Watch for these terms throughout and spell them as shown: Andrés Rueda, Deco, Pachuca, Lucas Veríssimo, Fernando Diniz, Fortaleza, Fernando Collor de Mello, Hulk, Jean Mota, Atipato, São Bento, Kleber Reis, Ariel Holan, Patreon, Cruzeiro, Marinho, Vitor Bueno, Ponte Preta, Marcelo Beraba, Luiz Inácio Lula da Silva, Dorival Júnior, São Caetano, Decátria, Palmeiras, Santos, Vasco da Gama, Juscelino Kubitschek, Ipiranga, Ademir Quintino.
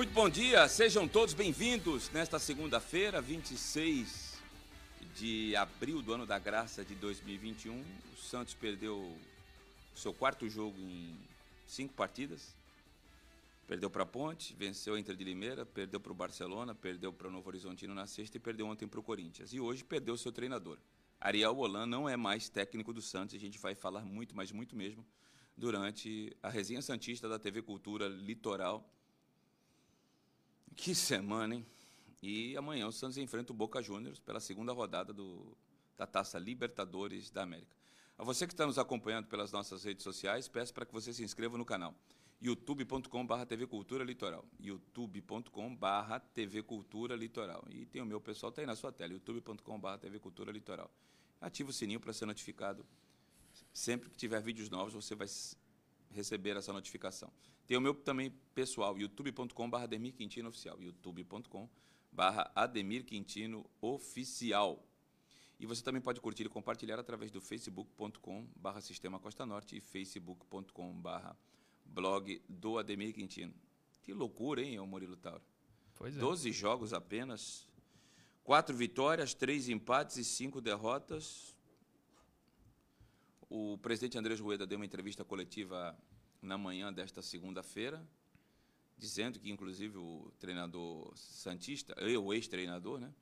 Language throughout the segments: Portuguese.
Muito bom dia, sejam todos bem-vindos nesta segunda-feira, 26 de abril do ano da graça de 2021. O Santos perdeu o seu quarto jogo em 5 partidas. Perdeu para a Ponte, venceu a Inter de Limeira, perdeu para o Barcelona, perdeu para o Novo Horizontino na sexta e perdeu ontem para o Corinthians. E hoje perdeu seu treinador. Ariel Holan não é mais técnico do Santos, a gente vai falar muito, mas muito mesmo, durante a resenha santista da TV Cultura Litoral. Que semana, hein? E amanhã o Santos enfrenta o Boca Juniors pela segunda rodada da Taça Libertadores da América. A você que está nos acompanhando pelas nossas redes sociais, peço para que você se inscreva no canal. youtube.com/TV Cultura Litoral. youtube.com/TV Cultura Litoral. E tem o meu pessoal, tá aí na sua tela, youtube.com/TV Cultura Litoral. Ativa o sininho para ser notificado. Sempre que tiver vídeos novos, você vai receber essa notificação. Tem o meu também pessoal, youtube.com/AdemirQuintinoOficial, youtube.com/AdemirQuintinoOficial. E você também pode curtir e compartilhar através do facebook.com/Sistema Costa Norte e facebook.com/blog do Ademir Quintino. Que loucura, hein, Murilo Tauro? Pois é. 12 jogos apenas, 4 vitórias, 3 empates e 5 derrotas. O presidente Andrés Rueda deu uma entrevista coletiva na manhã desta segunda-feira, dizendo que, inclusive, o treinador santista, o ex-treinador, né?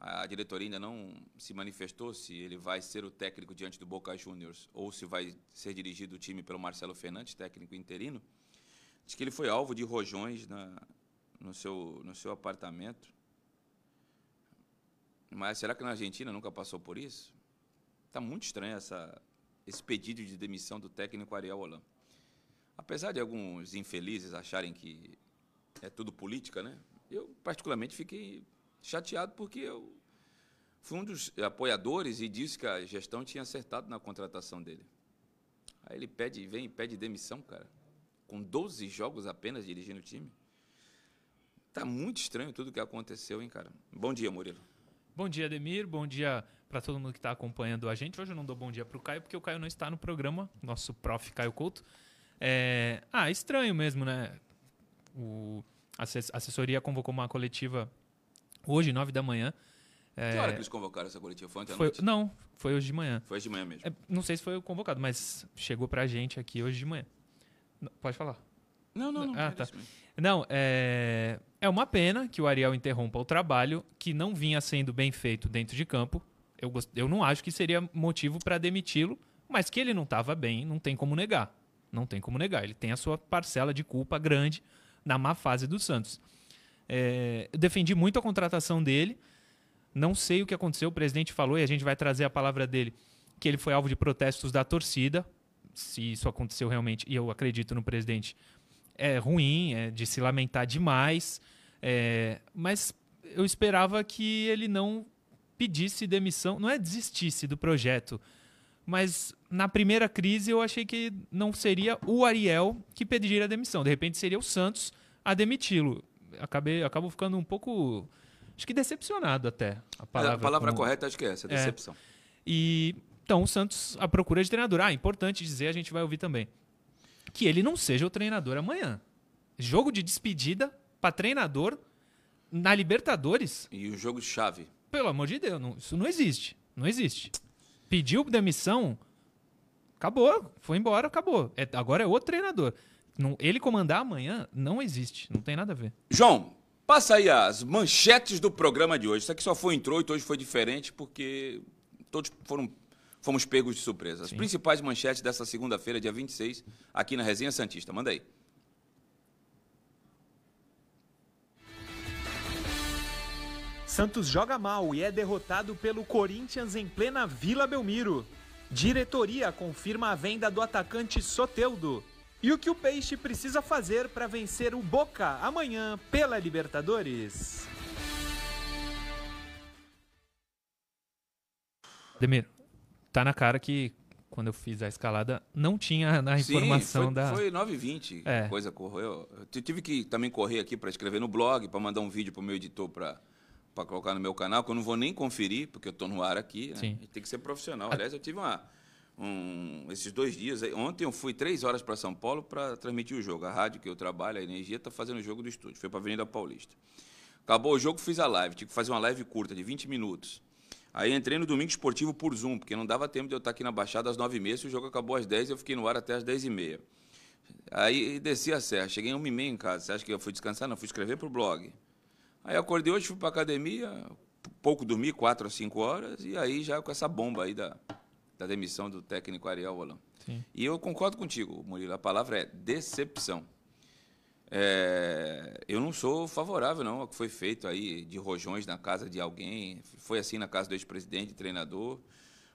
A diretoria ainda não se manifestou se ele vai ser o técnico diante do Boca Juniors ou se vai ser dirigido o time pelo Marcelo Fernandes, técnico interino. Diz que ele foi alvo de rojões no seu apartamento. Mas será que na Argentina nunca passou por isso? Está muito estranho esse pedido de demissão do técnico Ariel Holan. Apesar de alguns infelizes acharem que é tudo política, né? Eu, particularmente, fiquei chateado porque eu fui um dos apoiadores e disse que a gestão tinha acertado na contratação dele. Aí ele vem e pede demissão, cara. Com 12 jogos apenas dirigindo o time. Tá muito estranho tudo o que aconteceu, hein, cara? Bom dia, Murilo. Bom dia, Ademir. Bom dia para todo mundo que está acompanhando a gente. Hoje eu não dou bom dia para o Caio, porque o Caio não está no programa, nosso prof. Caio Couto. Estranho mesmo, né? A assessoria convocou uma coletiva hoje, 9 da manhã. Que hora que eles convocaram essa coletiva? Foi ontem à noite? Não, foi hoje de manhã. Foi hoje de manhã mesmo. Não sei se foi convocado, mas chegou pra gente aqui hoje de manhã. Pode falar. Não. Ah, tá. Não, é uma pena que o Ariel interrompa o trabalho, que não vinha sendo bem feito dentro de campo. Eu não acho que seria motivo para demiti-lo, mas que ele não estava bem, não tem como negar. Não tem como negar. Ele tem a sua parcela de culpa grande na má fase do Santos. Eu defendi muito a contratação dele, não sei o que aconteceu, o presidente falou, e a gente vai trazer a palavra dele, que ele foi alvo de protestos da torcida, se isso aconteceu realmente, e eu acredito no presidente, é ruim, é de se lamentar demais, mas eu esperava que ele não pedisse demissão, não é desistisse do projeto, mas na primeira crise eu achei que não seria o Ariel que pediria a demissão, de repente seria o Santos a demiti-lo. Acabo ficando um pouco, acho que decepcionado até. A palavra correta acho que é essa, decepção. E então o Santos à procura de treinador. Importante dizer, a gente vai ouvir também, que ele não seja o treinador amanhã. Jogo de despedida para treinador na Libertadores. E o jogo chave. Pelo amor de Deus, não, isso não existe. Não existe. Pediu demissão, acabou, foi embora, acabou. Agora é outro treinador. Ele comandar amanhã não existe, não tem nada a ver. João, passa aí as manchetes do programa de hoje. Isso aqui só foi introito, hoje foi diferente, porque todos fomos pegos de surpresa. As principais manchetes dessa segunda-feira, dia 26, aqui na Resenha Santista. Manda aí. Santos joga mal e é derrotado pelo Corinthians em plena Vila Belmiro. Diretoria confirma a venda do atacante Soteldo. E o que o Peixe precisa fazer para vencer o Boca amanhã pela Libertadores? Demir, tá na cara que quando eu fiz a escalada não tinha na informação. Sim, foi 9h20, coisa correu. Eu tive que também correr aqui para escrever no blog, para mandar um vídeo para o meu editor para colocar no meu canal, que eu não vou nem conferir, porque eu estou no ar aqui. Né? Tem que ser profissional. Aliás, eu tive uma esses 2 dias. Ontem eu fui 3 horas para São Paulo para transmitir o jogo. A rádio que eu trabalho, a Energia, está fazendo o jogo do estúdio. Foi para a Avenida Paulista. Acabou o jogo, fiz a live. Tive que fazer uma live curta, de 20 minutos. Aí entrei no Domingo Esportivo por Zoom, porque não dava tempo de eu estar aqui na Baixada às 9h30. Se o jogo acabou às 10h, eu fiquei no ar até às 10h30. Aí desci a serra, cheguei 1h30 em casa. Você acha que eu fui descansar? Não, fui escrever para o blog. Aí acordei hoje, fui para a academia, pouco dormi, 4 ou 5 horas, e aí já com essa bomba aí da demissão do técnico Ariel Holan. Sim. E eu concordo contigo, Murilo, a palavra é decepção. Eu não sou favorável, não, ao que foi feito aí de rojões na casa de alguém. Foi assim na casa do ex-presidente, treinador.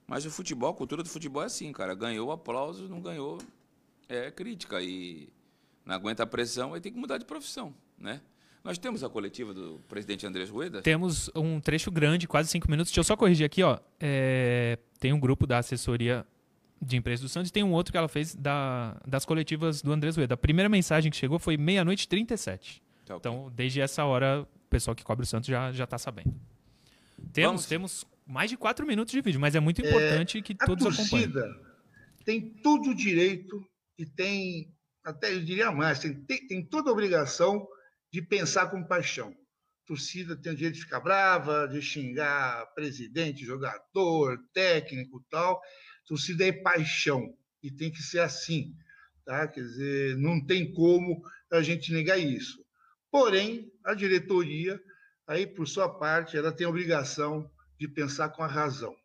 Mas o futebol, a cultura do futebol é assim, cara. Ganhou aplausos, não ganhou... é crítica, e não aguenta a pressão, aí tem que mudar de profissão, né? Nós temos a coletiva do presidente Andrés Rueda? Temos um trecho grande, quase 5 minutos. Deixa eu só corrigir aqui, ó. Tem um grupo da assessoria de imprensa do Santos e tem um outro que ela fez das coletivas do Andrés Rueda. A primeira mensagem que chegou foi 00:37. Tá, okay. Então, desde essa hora, o pessoal que cobre o Santos já está sabendo. Temos mais de 4 minutos de vídeo, mas é muito importante que todos acompanhem. A torcida tem todo o direito... e tem, até eu diria mais, tem toda a obrigação de pensar com paixão. A torcida tem o direito de ficar brava, de xingar presidente, jogador, técnico e tal. A torcida é paixão e tem que ser assim, tá? Quer dizer, não tem como a gente negar isso. Porém, a diretoria, aí por sua parte, ela tem a obrigação de pensar com a razão.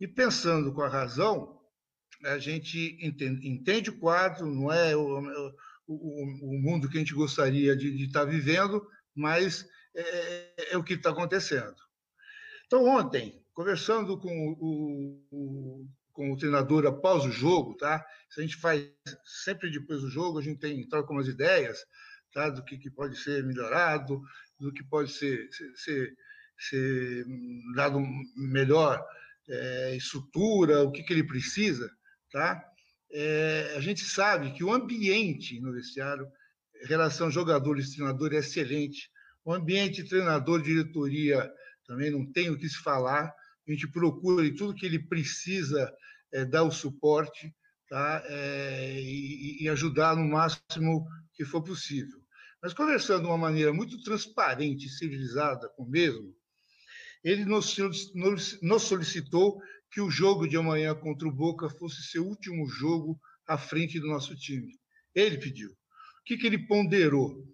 E pensando com a razão, a gente entende o quadro, não é o mundo que a gente gostaria de estar vivendo, mas é o que está acontecendo. Então, ontem, conversando com o treinador após o jogo, tá? Isso a gente faz sempre depois do jogo, a gente troca umas ideias, tá? Do que pode ser melhorado, do que pode ser dado melhor estrutura, o que ele precisa. Tá? A gente sabe que o ambiente no vestiário, em relação a jogadores e treinadores, é excelente. O ambiente treinador, diretoria, também não tem o que se falar. A gente procura e tudo que ele precisa dar o suporte, tá? E ajudar no máximo que for possível. Mas conversando de uma maneira muito transparente e civilizada com o mesmo, ele nos solicitou que o jogo de amanhã contra o Boca fosse seu último jogo à frente do nosso time. Ele pediu. O que ele ponderou?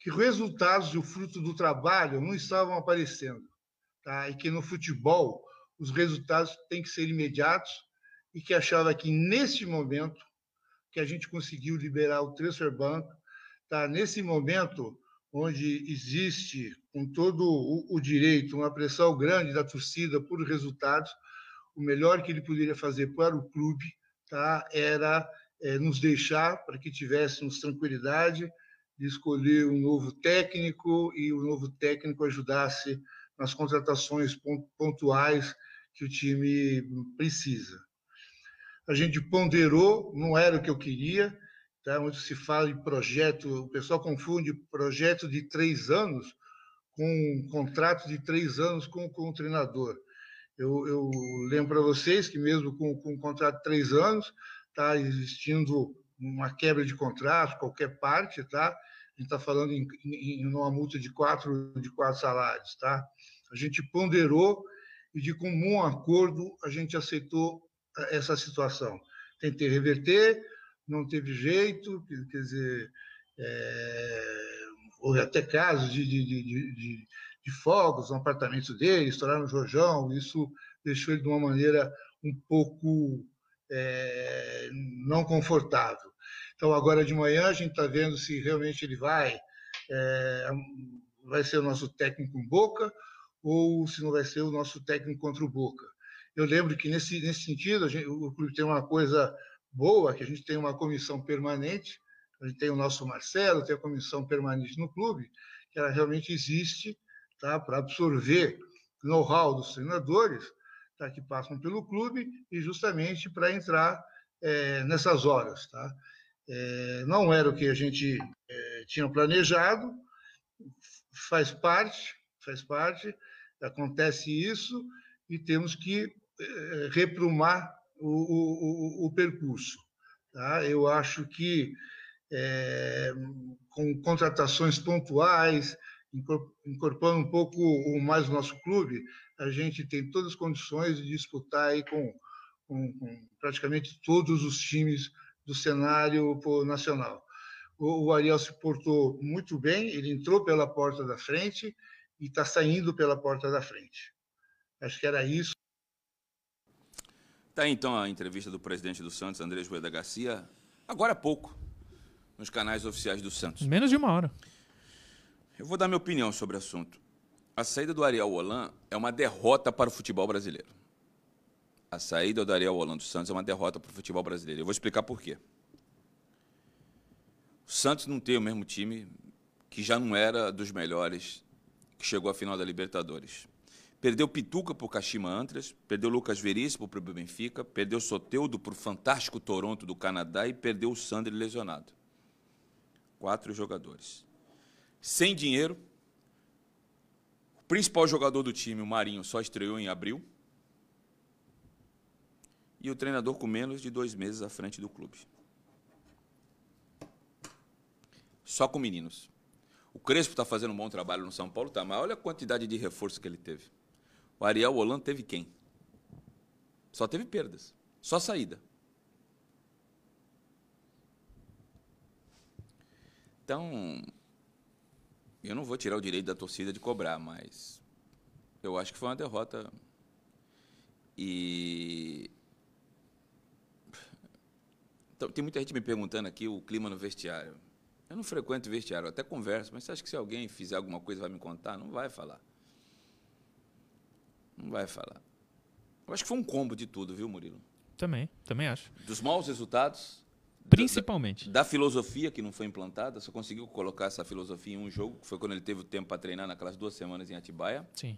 Que resultados e o fruto do trabalho não estavam aparecendo. Tá? E que no futebol os resultados têm que ser imediatos, e que achava que nesse momento que a gente conseguiu liberar o transfer ban, tá? Nesse momento onde existe, com todo o direito, uma pressão grande da torcida por resultados, o melhor que ele poderia fazer para o clube, tá, era nos deixar para que tivéssemos tranquilidade de escolher um novo técnico, e o novo técnico ajudasse nas contratações pontuais que o time precisa. A gente ponderou, não era o que eu queria, tá? Onde se fala de projeto, o pessoal confunde projeto de 3 anos com um contrato de 3 anos com o treinador. Eu lembro para vocês que mesmo com um contrato de 3 anos, está existindo uma quebra de contrato, qualquer parte, tá? A gente está falando em uma multa de 4 salários, tá? A gente ponderou e de comum acordo a gente aceitou essa situação. Tentei reverter, não teve jeito, quer dizer, houve até casos de fogos no apartamento dele, estouraram o Jorjão, isso deixou ele de uma maneira um pouco não confortável. Então, agora de manhã, a gente está vendo se realmente ele vai ser o nosso técnico com Boca, ou se não vai ser o nosso técnico contra o Boca. Eu lembro que, nesse sentido, o clube tem uma coisa boa, que a gente tem uma comissão permanente, a gente tem o nosso Marcelo, tem a comissão permanente no clube, que ela realmente existe, tá, para absorver o know-how dos treinadores, tá, que passam pelo clube, e justamente para entrar nessas horas. Tá? Não era o que a gente tinha planejado, faz parte, acontece isso, e temos que reprumar o percurso. Tá? Eu acho que com contratações pontuais, incorporando um pouco mais o nosso clube, a gente tem todas as condições de disputar aí com praticamente todos os times do cenário nacional. O Ariel se portou muito bem, ele entrou pela porta da frente e está saindo pela porta da frente. Acho que era isso. Tá aí, então, a entrevista do presidente do Santos, Andrés Rueda Garcia, agora há pouco, nos canais oficiais do Santos. Menos de uma hora. Eu vou dar minha opinião sobre o assunto. A saída do Ariel Holan é uma derrota para o futebol brasileiro. A saída do Ariel Holan do Santos é uma derrota para o futebol brasileiro. Eu vou explicar por quê. O Santos não tem o mesmo time, que já não era dos melhores, que chegou à final da Libertadores. Perdeu Pituca para o Kashima Antlers, perdeu Lucas Veríssimo para o Benfica, perdeu Soteldo para o fantástico Toronto do Canadá e perdeu o Sandri lesionado. 4 jogadores. Sem dinheiro, o principal jogador do time, o Marinho, só estreou em abril. E o treinador com menos de 2 meses à frente do clube. Só com meninos. O Crespo está fazendo um bom trabalho no São Paulo, tá, mas olha a quantidade de reforço que ele teve. O Ariel Holan teve quem? Só teve perdas, só saída. Então, eu não vou tirar o direito da torcida de cobrar, mas eu acho que foi uma derrota. E então, tem muita gente me perguntando aqui o clima no vestiário. Eu não frequento vestiário, eu até converso, mas você acha que se alguém fizer alguma coisa vai me contar? Não vai falar. Não vai falar. Eu acho que foi um combo de tudo, viu, Murilo? Também acho. Dos maus resultados. Principalmente. Da filosofia que não foi implantada, só conseguiu colocar essa filosofia em um jogo, que foi quando ele teve o tempo para treinar naquelas 2 semanas em Atibaia. Sim.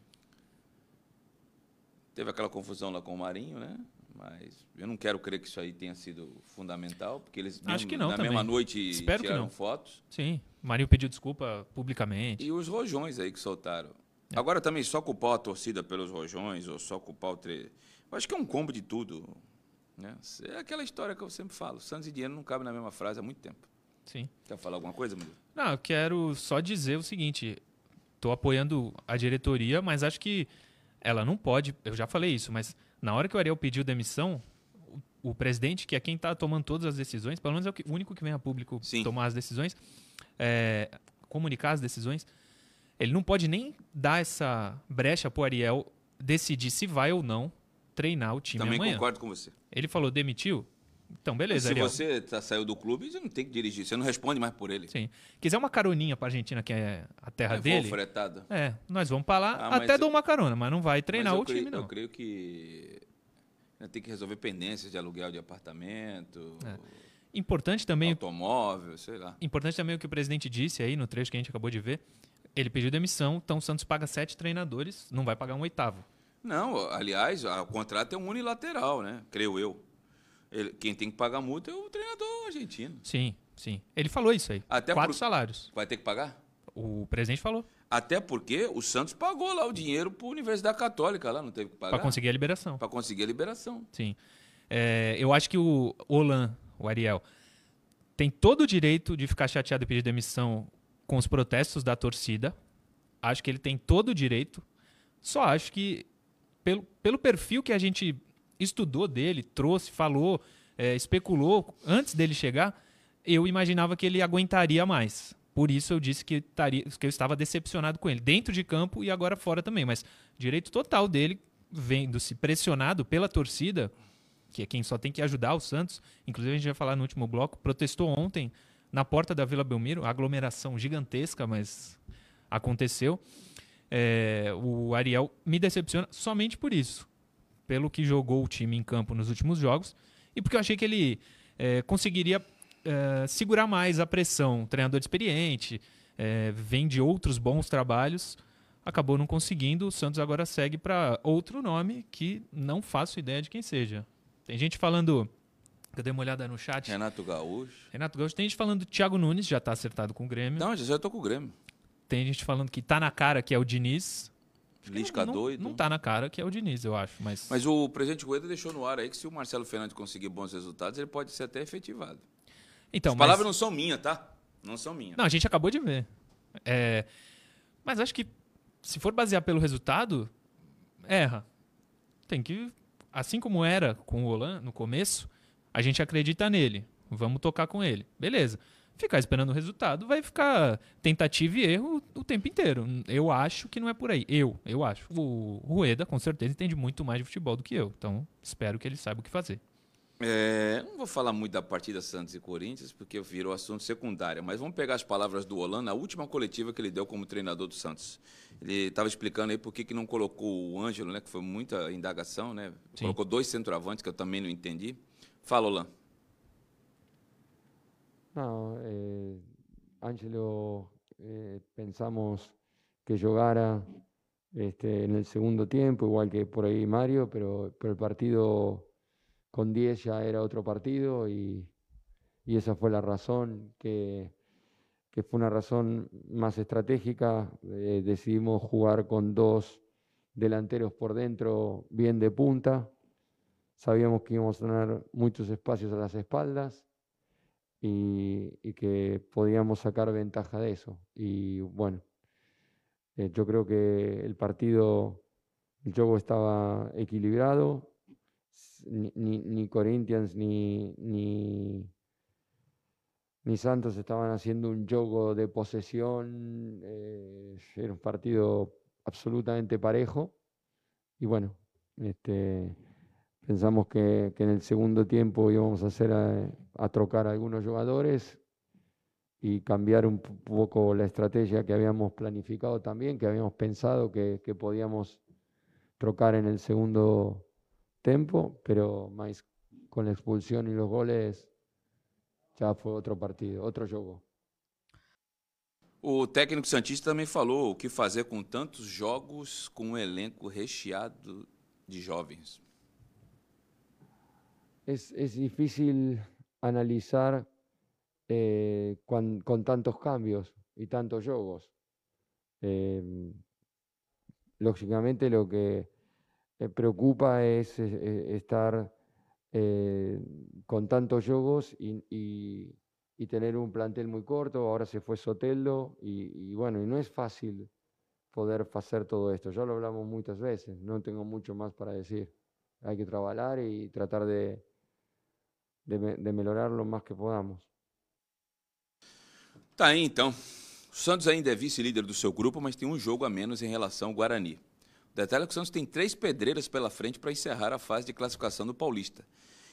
Teve aquela confusão lá com o Marinho, né? Mas eu não quero crer que isso aí tenha sido fundamental, porque eles acho mesmo, que não, na também. Mesma noite espero tiraram que não. Fotos. Sim, o Marinho pediu desculpa publicamente. E os rojões aí que soltaram. É. Agora também só culpar a torcida pelos rojões, ou só culpar o treino. Eu acho que é um combo de tudo. Né? É aquela história que eu sempre falo, Santos e dinheiro não cabem na mesma frase há muito tempo. Sim. Quer falar alguma coisa, Murilo? Não, eu quero só dizer o seguinte, estou apoiando a diretoria, mas acho que ela não pode, eu já falei isso, mas... Na hora que o Ariel pediu demissão, o presidente, que é quem está tomando todas as decisões, pelo menos é o único que vem a público Sim. tomar as decisões, comunicar as decisões, ele não pode nem dar essa brecha para o Ariel decidir se vai ou não treinar o time amanhã. Também concordo com você. Ele falou, demitiu? Então, beleza, Ariel. Se você saiu do clube, você não tem que dirigir, você não responde mais por ele. Sim. Quiser uma caroninha para a Argentina, que é a terra dele... Fretada. É, nós vamos para lá, até dou uma carona, mas não vai treinar o time, não. Eu creio que tem que resolver pendências de aluguel de apartamento, importante também, automóvel, sei lá. Importante também o que o presidente disse aí no trecho que a gente acabou de ver. Ele pediu demissão, então o Santos paga 7 treinadores, não vai pagar um 8º. Não, aliás, o contrato é um unilateral, né? Creio eu. Quem tem que pagar multa é o treinador argentino. Sim, sim. Ele falou isso aí. Até 4 salários. Vai ter que pagar? O presidente falou. Até porque o Santos pagou lá o dinheiro para a Universidade Católica, lá não teve que pagar. Para conseguir a liberação. Para conseguir a liberação. Sim. Eu acho que o Holan, o Ariel, tem todo o direito de ficar chateado e pedir demissão com os protestos da torcida. Acho que ele tem todo o direito. Só acho que, pelo perfil que a gente... estudou dele, trouxe, falou, especulou, antes dele chegar, eu imaginava que ele aguentaria mais. Por isso eu disse que eu estava decepcionado com ele, dentro de campo e agora fora também. Mas direito total dele, vendo-se pressionado pela torcida, que é quem só tem que ajudar o Santos, inclusive a gente vai falar no último bloco, protestou ontem na porta da Vila Belmiro, aglomeração gigantesca, mas aconteceu. O Ariel me decepciona somente por isso. Pelo que jogou o time em campo nos últimos jogos, e porque eu achei que ele conseguiria segurar mais a pressão. Um treinador experiente, vem de outros bons trabalhos, acabou não conseguindo, o Santos agora segue para outro nome que não faço ideia de quem seja. Tem gente falando, eu dei uma olhada no chat. Renato Gaúcho, tem gente falando Thiago Nunes, já está acertado com o Grêmio. Não, já estou com o Grêmio. Tem gente falando que está na cara que é o Diniz. Lisca doido. Não tá na cara que é o Diniz, eu acho. Mas o presidente Rueda deixou no ar aí que se o Marcelo Fernandes conseguir bons resultados, ele pode ser até efetivado. Então, as palavras não são minhas, tá? Não são minhas. Não, a gente acabou de ver. É... Mas acho que se for basear pelo resultado, erra. Tem que... Assim como era com o Holan no começo, a gente acredita nele. Vamos tocar com ele. Beleza. Ficar esperando o resultado vai ficar tentativa e erro o tempo inteiro. Eu acho que não é por aí. Eu acho. O Rueda, com certeza, entende muito mais de futebol do que eu. Então, espero que ele saiba o que fazer. É, não vou falar muito da partida Santos e Corinthians, porque virou assunto secundário. Mas vamos pegar as palavras do Holan na última coletiva que ele deu como treinador do Santos. Ele estava explicando aí por que não colocou o Ângelo, né? Que foi muita indagação, né? Sim. Colocou dois centroavantes, que eu também não entendi. Fala, Holan. No, Ángelo, pensamos que jugara en el segundo tiempo, igual que por ahí Mario, pero el partido con 10 ya era otro partido y esa fue la razón, que fue una razón más estratégica. Decidimos jugar con dos delanteros por dentro, bien de punta. Sabíamos que íbamos a tener muchos espacios a las espaldas. Y que podíamos sacar ventaja de eso. Y bueno, yo creo que el partido, el juego estaba equilibrado, ni Corinthians ni Santos estaban haciendo un juego de posesión, era un partido absolutamente parejo. Y bueno, pensamos que en el segundo tiempo íbamos a hacer a trocar algunos jugadores y cambiar un poco la estrategia que habíamos planificado también, que habíamos pensado que podíamos trocar en el segundo tiempo, pero más con la expulsión y los goles ya fue otro partido, otro juego. O técnico santista também falou o que fazer com tantos jogos com um elenco recheado de jovens. Es difícil analizar con tantos cambios y tantos juegos. Lógicamente lo que preocupa es estar con tantos juegos y tener un plantel muy corto. Ahora se fue Soteldo y bueno, y no es fácil poder hacer todo esto. Ya lo hablamos muchas veces, no tengo mucho más para decir. Hay que trabajar y tratar de melhorar o mais que podamos. Tá aí, então. O Santos ainda é vice-líder do seu grupo, mas tem um jogo a menos em relação ao Guarani. O detalhe é que o Santos tem 3 pedreiras pela frente para encerrar a fase de classificação do Paulista.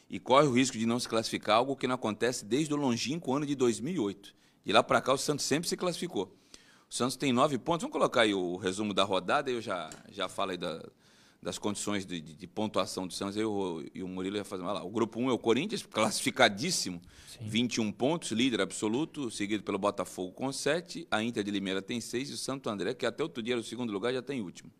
E corre o risco de não se classificar, algo que não acontece desde o longínquo ano de 2008. De lá para cá, o Santos sempre se classificou. O Santos tem 9 pontos. Vamos colocar aí o resumo da rodada, eu já falo aí das condições de pontuação do Santos, eu e o Murilo ia fazer. Olha lá, o grupo 1 é o Corinthians, classificadíssimo, sim. 21 pontos, líder absoluto, seguido pelo Botafogo com 7, a Inter de Limeira tem 6 e o Santo André, que até outro dia era o segundo lugar, já tem último.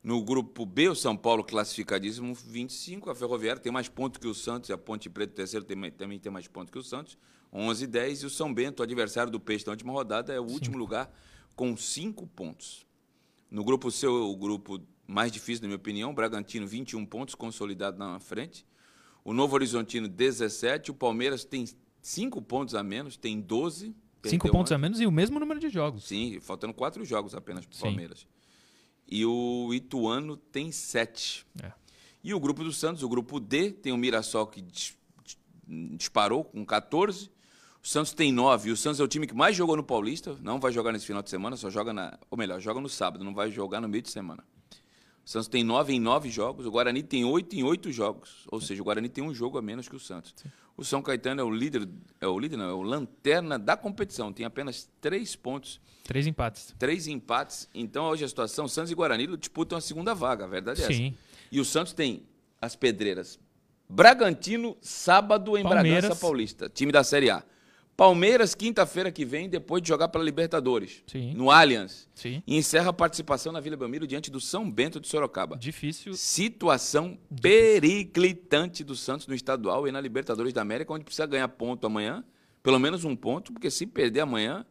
No grupo B, o São Paulo classificadíssimo, 25, a Ferroviária tem mais pontos que o Santos, a Ponte Preta, o terceiro, também tem mais pontos que o Santos, 11 e 10, e o São Bento, o adversário do Peixe na última rodada, é o último lugar com 5 pontos. No grupo C, o grupo mais difícil, na minha opinião, o Bragantino, 21 pontos, consolidado na frente. O Novo Horizontino, 17. O Palmeiras tem 5 pontos a menos, tem 12. 5 pontos a menos e o mesmo número de jogos. Sim, faltando 4 jogos apenas para o Palmeiras. E o Ituano tem 7. É. E o grupo do Santos, o grupo D, tem o Mirassol que disparou com 14. O Santos tem 9. E o Santos é o time que mais jogou no Paulista. Não vai jogar nesse final de semana, só joga na... Ou melhor, joga no sábado, não vai jogar no meio de semana. O Santos tem 9 em 9 jogos, o Guarani tem 8 em 8 jogos. Ou seja, o Guarani tem um jogo a menos que o Santos. Sim. O São Caetano é o lanterna da competição. Tem apenas 3 pontos. 3 empates. 3 empates. Então, hoje a situação, Santos e Guarani disputam a segunda vaga, a verdade é essa. E o Santos tem as pedreiras. Bragantino, sábado em Palmeiras. Bragança Paulista, time da Série A. Palmeiras, quinta-feira que vem, depois de jogar pela Libertadores, sim, no Allianz. Sim. E encerra a participação na Vila Belmiro diante do São Bento de Sorocaba. Difícil. Situação periclitante do Santos no estadual e na Libertadores da América, onde precisa ganhar ponto amanhã, pelo menos um ponto, porque se perder amanhã,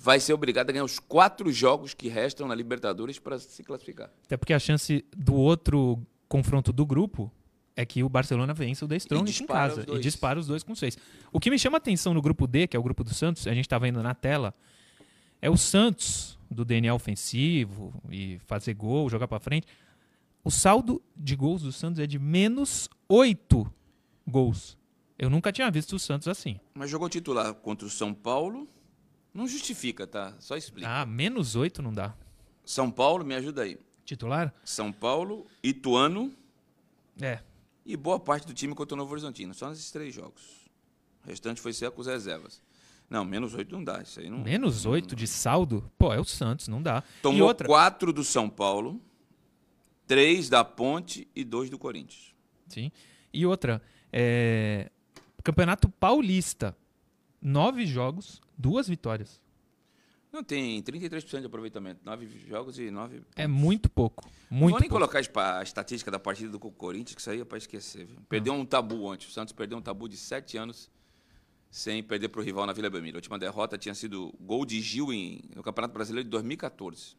vai ser obrigado a ganhar os 4 jogos que restam na Libertadores para se classificar. Até porque a chance do outro confronto do grupo é que o Barcelona vença o The Strongest em casa e dispara os dois com 6. O que me chama a atenção no grupo D, que é o grupo do Santos, a gente está vendo na tela, é o Santos do DNA ofensivo e fazer gol, jogar para frente. O saldo de gols do Santos é de -8 gols. Eu nunca tinha visto o Santos assim. Mas jogou titular contra o São Paulo. Não justifica, tá? Só explica. Ah, -8 não dá. São Paulo, me ajuda aí. Titular? São Paulo, Ituano. É. E boa parte do time contra o Novo Horizontino. Só nesses 3 jogos. O restante foi ser com as reservas. Não, -8 não dá. Isso aí não. -8 de saldo? Pô, é o Santos, não dá. Tomou 4 do São Paulo, 3 da Ponte e 2 do Corinthians. Sim. E outra, Campeonato Paulista. 9 jogos. 2 vitórias. Não, tem 33% de aproveitamento. 9 jogos e 9... É muito pouco. Muito pouco. Não vou nem colocar a estatística da partida do Corinthians, que isso aí é para esquecer. Viu? Perdeu um tabu antes. O Santos perdeu um tabu de 7 anos sem perder para o rival na Vila Belmiro. A última derrota tinha sido gol de Gil no Campeonato Brasileiro de 2014.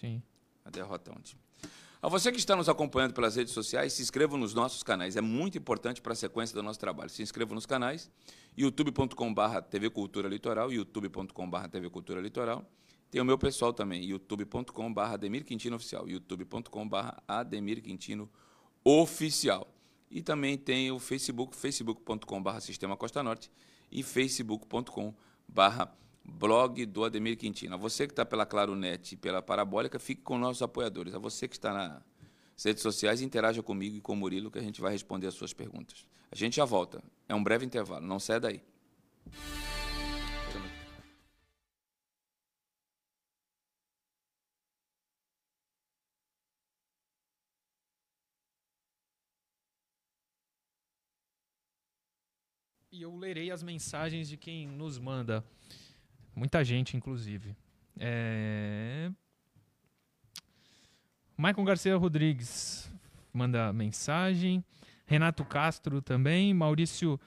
Sim. A derrota ontem. A você que está nos acompanhando pelas redes sociais, se inscreva nos nossos canais. É muito importante para a sequência do nosso trabalho. Se inscreva nos canais, youtube.com/TV Cultura Litoral, youtube.com/TV Cultura Litoral. Tem o meu pessoal também, youtube.com/Ademir Quintino Oficial, youtube.com/Ademir Quintino Oficial. E também tem o Facebook, facebook.com/Sistema Costa Norte e facebook.com/blog do Ademir Quintino. A você que está pela ClaroNet e pela Parabólica, fique com nossos apoiadores. A você que está nas redes sociais, interaja comigo e com o Murilo, que a gente vai responder as suas perguntas. A gente já volta. É um breve intervalo. Não saia daí. E eu lerei as mensagens de quem nos manda. Muita gente, inclusive. Maicon Garcia Rodrigues manda mensagem. Renato Castro também. Maurício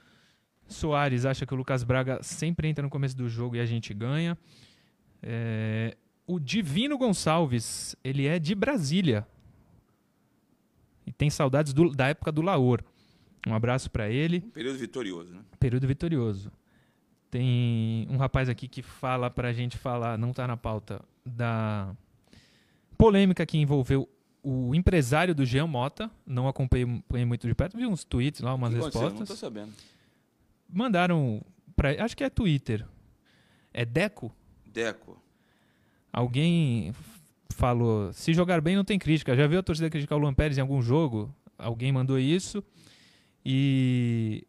Soares acha que o Lucas Braga sempre entra no começo do jogo e a gente ganha. O Divino Gonçalves, ele é de Brasília. E tem saudades da época do Laor. Um abraço para ele. Um período vitorioso, né? Período vitorioso. Tem um rapaz aqui que fala pra gente falar, não tá na pauta, da polêmica que envolveu o empresário do Jean Mota. Não acompanhei muito de perto, vi uns tweets lá, umas respostas. Não tô sabendo. Mandaram pra, acho que é Twitter. É Deco? Deco. Alguém falou, se jogar bem não tem crítica. Já viu a torcida criticar o Luan Pérez em algum jogo? Alguém mandou isso. E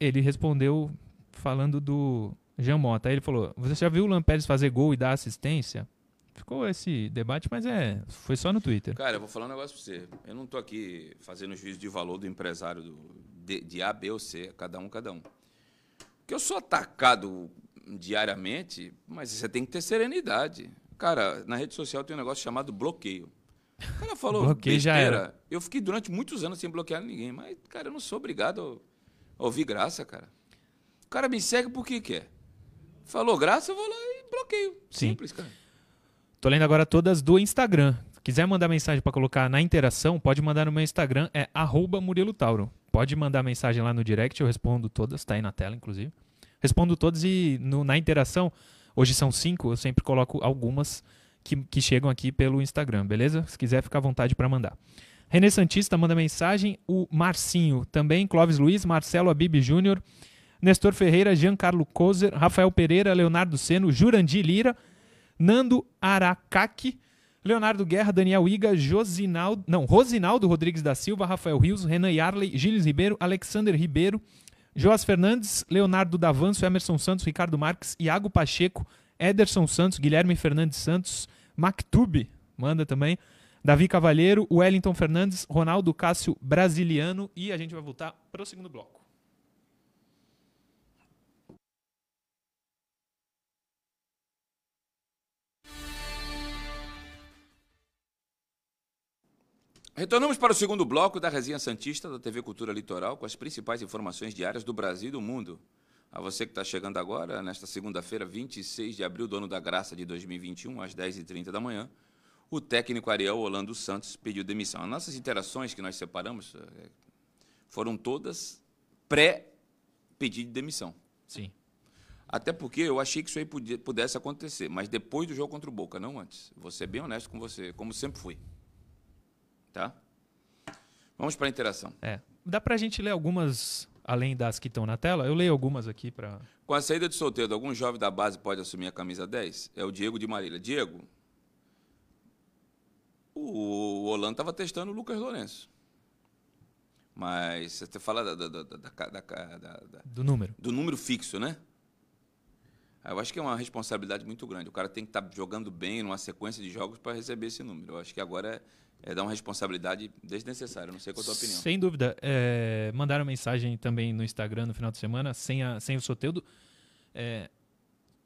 ele respondeu falando do Jean Mota. Aí ele falou, você já viu o Luan Pérez fazer gol e dar assistência? Ficou esse debate, mas foi só no Twitter. Cara, eu vou falar um negócio pra você. Eu não tô aqui fazendo juízo de valor do empresário de A, B ou C, cada um. Porque eu sou atacado diariamente, mas você tem que ter serenidade. Cara, na rede social tem um negócio chamado bloqueio. O cara falou bloqueio besteira. Já era. Eu fiquei durante muitos anos sem bloquear ninguém, mas, cara, eu não sou obrigado a ouvir graça, cara. O cara me segue porque quer. Falou graça, eu vou lá e bloqueio. Sim. Simples, cara. Tô lendo agora todas do Instagram. Se quiser mandar mensagem para colocar na interação, pode mandar no meu Instagram, é @MuriloTauro. Pode mandar mensagem lá no direct, eu respondo todas, tá aí na tela, inclusive. Respondo todas e na interação, hoje são 5, eu sempre coloco algumas que chegam aqui pelo Instagram, beleza? Se quiser, fica à vontade para mandar. René Santista manda mensagem, o Marcinho também, Clóvis Luiz, Marcelo Abib Júnior, Nestor Ferreira, Giancarlo Kozer, Rafael Pereira, Leonardo Seno, Jurandir Lira, Nando Aracaki, Leonardo Guerra, Daniel Iga, Rosinaldo Rodrigues da Silva, Rafael Rios, Renan Yarley, Gilles Ribeiro, Alexander Ribeiro, Joás Fernandes, Leonardo Davanço, Emerson Santos, Ricardo Marques, Iago Pacheco, Ederson Santos, Guilherme Fernandes Santos, Mactube, manda também, Davi Cavalheiro, Wellington Fernandes, Ronaldo Cássio Brasiliano, e a gente vai voltar para o segundo bloco. Retornamos para o segundo bloco da Resenha Santista da TV Cultura Litoral com as principais informações diárias do Brasil e do mundo. A você que está chegando agora, nesta segunda-feira, 26 de abril, do ano da graça de 2021, às 10h30 da manhã, o técnico Ariel Holan do Santos pediu demissão. As nossas interações que nós separamos foram todas pré-pedido de demissão. Sim. Até porque eu achei que isso aí pudesse acontecer, mas depois do jogo contra o Boca, não antes. Vou ser bem honesto com você, como sempre fui. Tá? Vamos para a interação. É. Dá para a gente ler algumas, além das que estão na tela? Eu leio algumas aqui para... Com a saída de Soteldo, algum jovem da base pode assumir a camisa 10? É o Diego de Marília. Diego, o Holan estava testando o Lucas Lourenço. Mas você fala do número fixo, né? Eu acho que é uma responsabilidade muito grande. O cara tem que estar jogando bem numa sequência de jogos para receber esse número. Eu acho que agora é dar uma responsabilidade desnecessária. Não sei qual é a tua opinião. Sem dúvida. É, mandaram mensagem também no Instagram no final de semana, sem o Soteldo. É,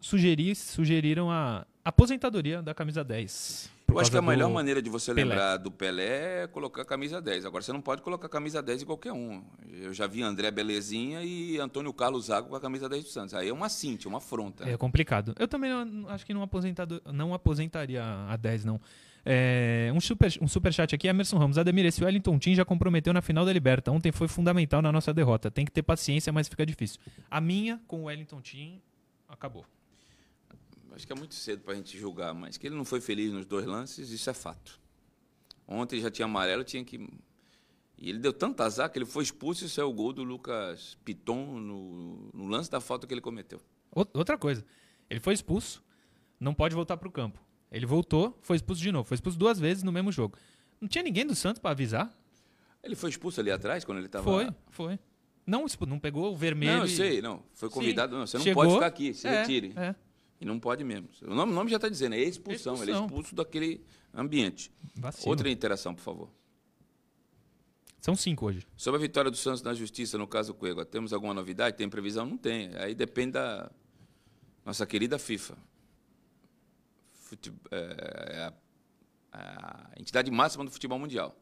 sugeriram a aposentadoria da camisa 10. Eu acho que a melhor maneira de você lembrar do Pelé é colocar a camisa 10. Agora, você não pode colocar a camisa 10 em qualquer um. Eu já vi André Belezinha e Antônio Carlos Zago com a camisa 10 do Santos. Aí é uma cíntia, uma afronta. É complicado. Eu também acho que não aposentaria a 10, não. É, um superchat aqui, Emerson Ramos. Ademir, esse Wellington Tim já comprometeu na final da Liberta. Ontem foi fundamental na nossa derrota. Tem que ter paciência, mas fica difícil. A minha, com o Wellington Tim, acabou. Acho que é muito cedo para a gente julgar, mas que ele não foi feliz nos dois lances, isso é fato. Ontem já tinha amarelo, tinha que... E ele deu tanto azar que ele foi expulso e saiu o gol do Lucas Piton no lance da falta que ele cometeu. Outra coisa, ele foi expulso, não pode voltar para o campo. Ele voltou, foi expulso de novo, foi expulso duas vezes no mesmo jogo. Não tinha ninguém do Santos para avisar? Ele foi expulso ali atrás, quando ele estava lá? Foi. Não pegou o vermelho. Não, eu sei, não. Foi convidado, não, você não pode ficar aqui, se retire. É. E não pode mesmo. O nome já está dizendo, é expulsão. Ele é expulso daquele ambiente. Vacilo. Outra interação, por favor. São 5 hoje. Sobre a vitória do Santos na Justiça, no caso Cueva, temos alguma novidade? Tem previsão? Não tem. Aí depende da nossa querida FIFA. A entidade máxima do futebol mundial.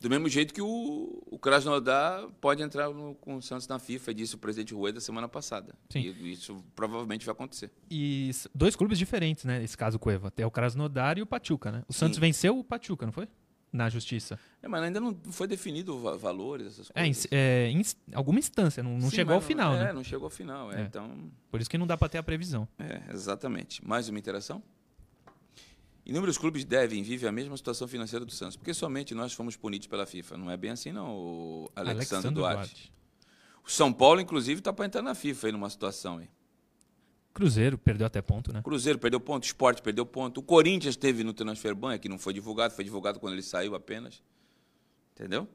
Do mesmo jeito que o Krasnodar pode entrar com o Santos na FIFA, disse o presidente Rueda semana passada. Sim. E isso provavelmente vai acontecer. E dois clubes diferentes, né? Esse caso Cueva. É o Krasnodar e o Pachuca, né? O Santos venceu o Pachuca, não foi? Na justiça. É, mas ainda não foi definido valores, essas coisas. Alguma instância, não chegou ao final, né? Não chegou ao final. Então... Por isso que não dá para ter a previsão. É, exatamente. Mais uma interação? Inúmeros clubes devem viver a mesma situação financeira do Santos, porque somente nós fomos punidos pela FIFA. Não é bem assim, não, Alexandre Duarte. O São Paulo, inclusive, está para entrar na FIFA aí numa situação. Aí. Cruzeiro perdeu até ponto, né? Cruzeiro perdeu ponto, o Sport perdeu ponto. O Corinthians teve no transfer ban, que não foi divulgado quando ele saiu apenas. Entendeu?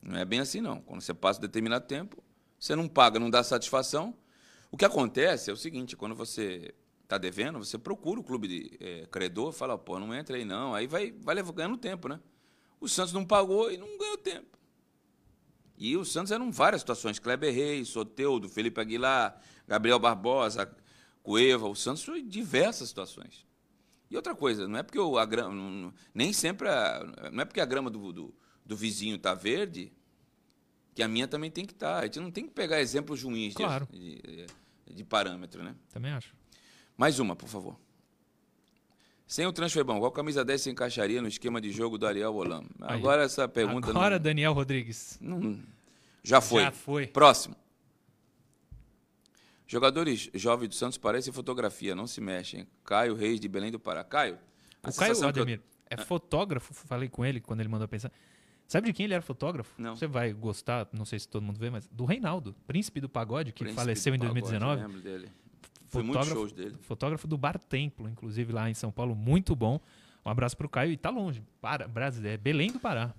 Não é bem assim, não. Quando você passa um determinado tempo, você não paga, não dá satisfação. O que acontece é o seguinte, quando você... Está devendo, você procura o clube credor, fala, pô, não entra aí não. Aí vai ganhando tempo, né? O Santos não pagou e não ganhou tempo. E o Santos eram várias situações, Kleber Reis, Soteldo, Felipe Aguilar, Gabriel Barbosa, Cueva, o Santos foi diversas situações. E outra coisa, não é porque a grama, nem sempre, não é porque a grama do vizinho está verde, que a minha também tem que estar. A gente não tem que pegar exemplos ruins claro. de parâmetro, né? Também acho. Mais uma, por favor. Sem o transferbão, qual camisa 10 se encaixaria no esquema de jogo do Ariel Holan? Agora essa pergunta... Agora, não... Daniel Rodrigues. Já foi. Já foi. Próximo. Jogadores jovens do Santos parecem fotografia, não se mexem. Caio Reis, de Belém do Pará. Caio? O Caio, Ademir, é fotógrafo. Falei com ele quando ele mandou pensar. Sabe de quem ele era fotógrafo? Não. Você vai gostar, não sei se todo mundo vê, mas do Reinaldo, príncipe do pagode, que faleceu em 2019. Eu lembro dele. Foi muito shows dele. Fotógrafo do Bar Templo, inclusive, lá em São Paulo. Muito bom. Um abraço para o Caio. E tá longe. É Belém do Pará.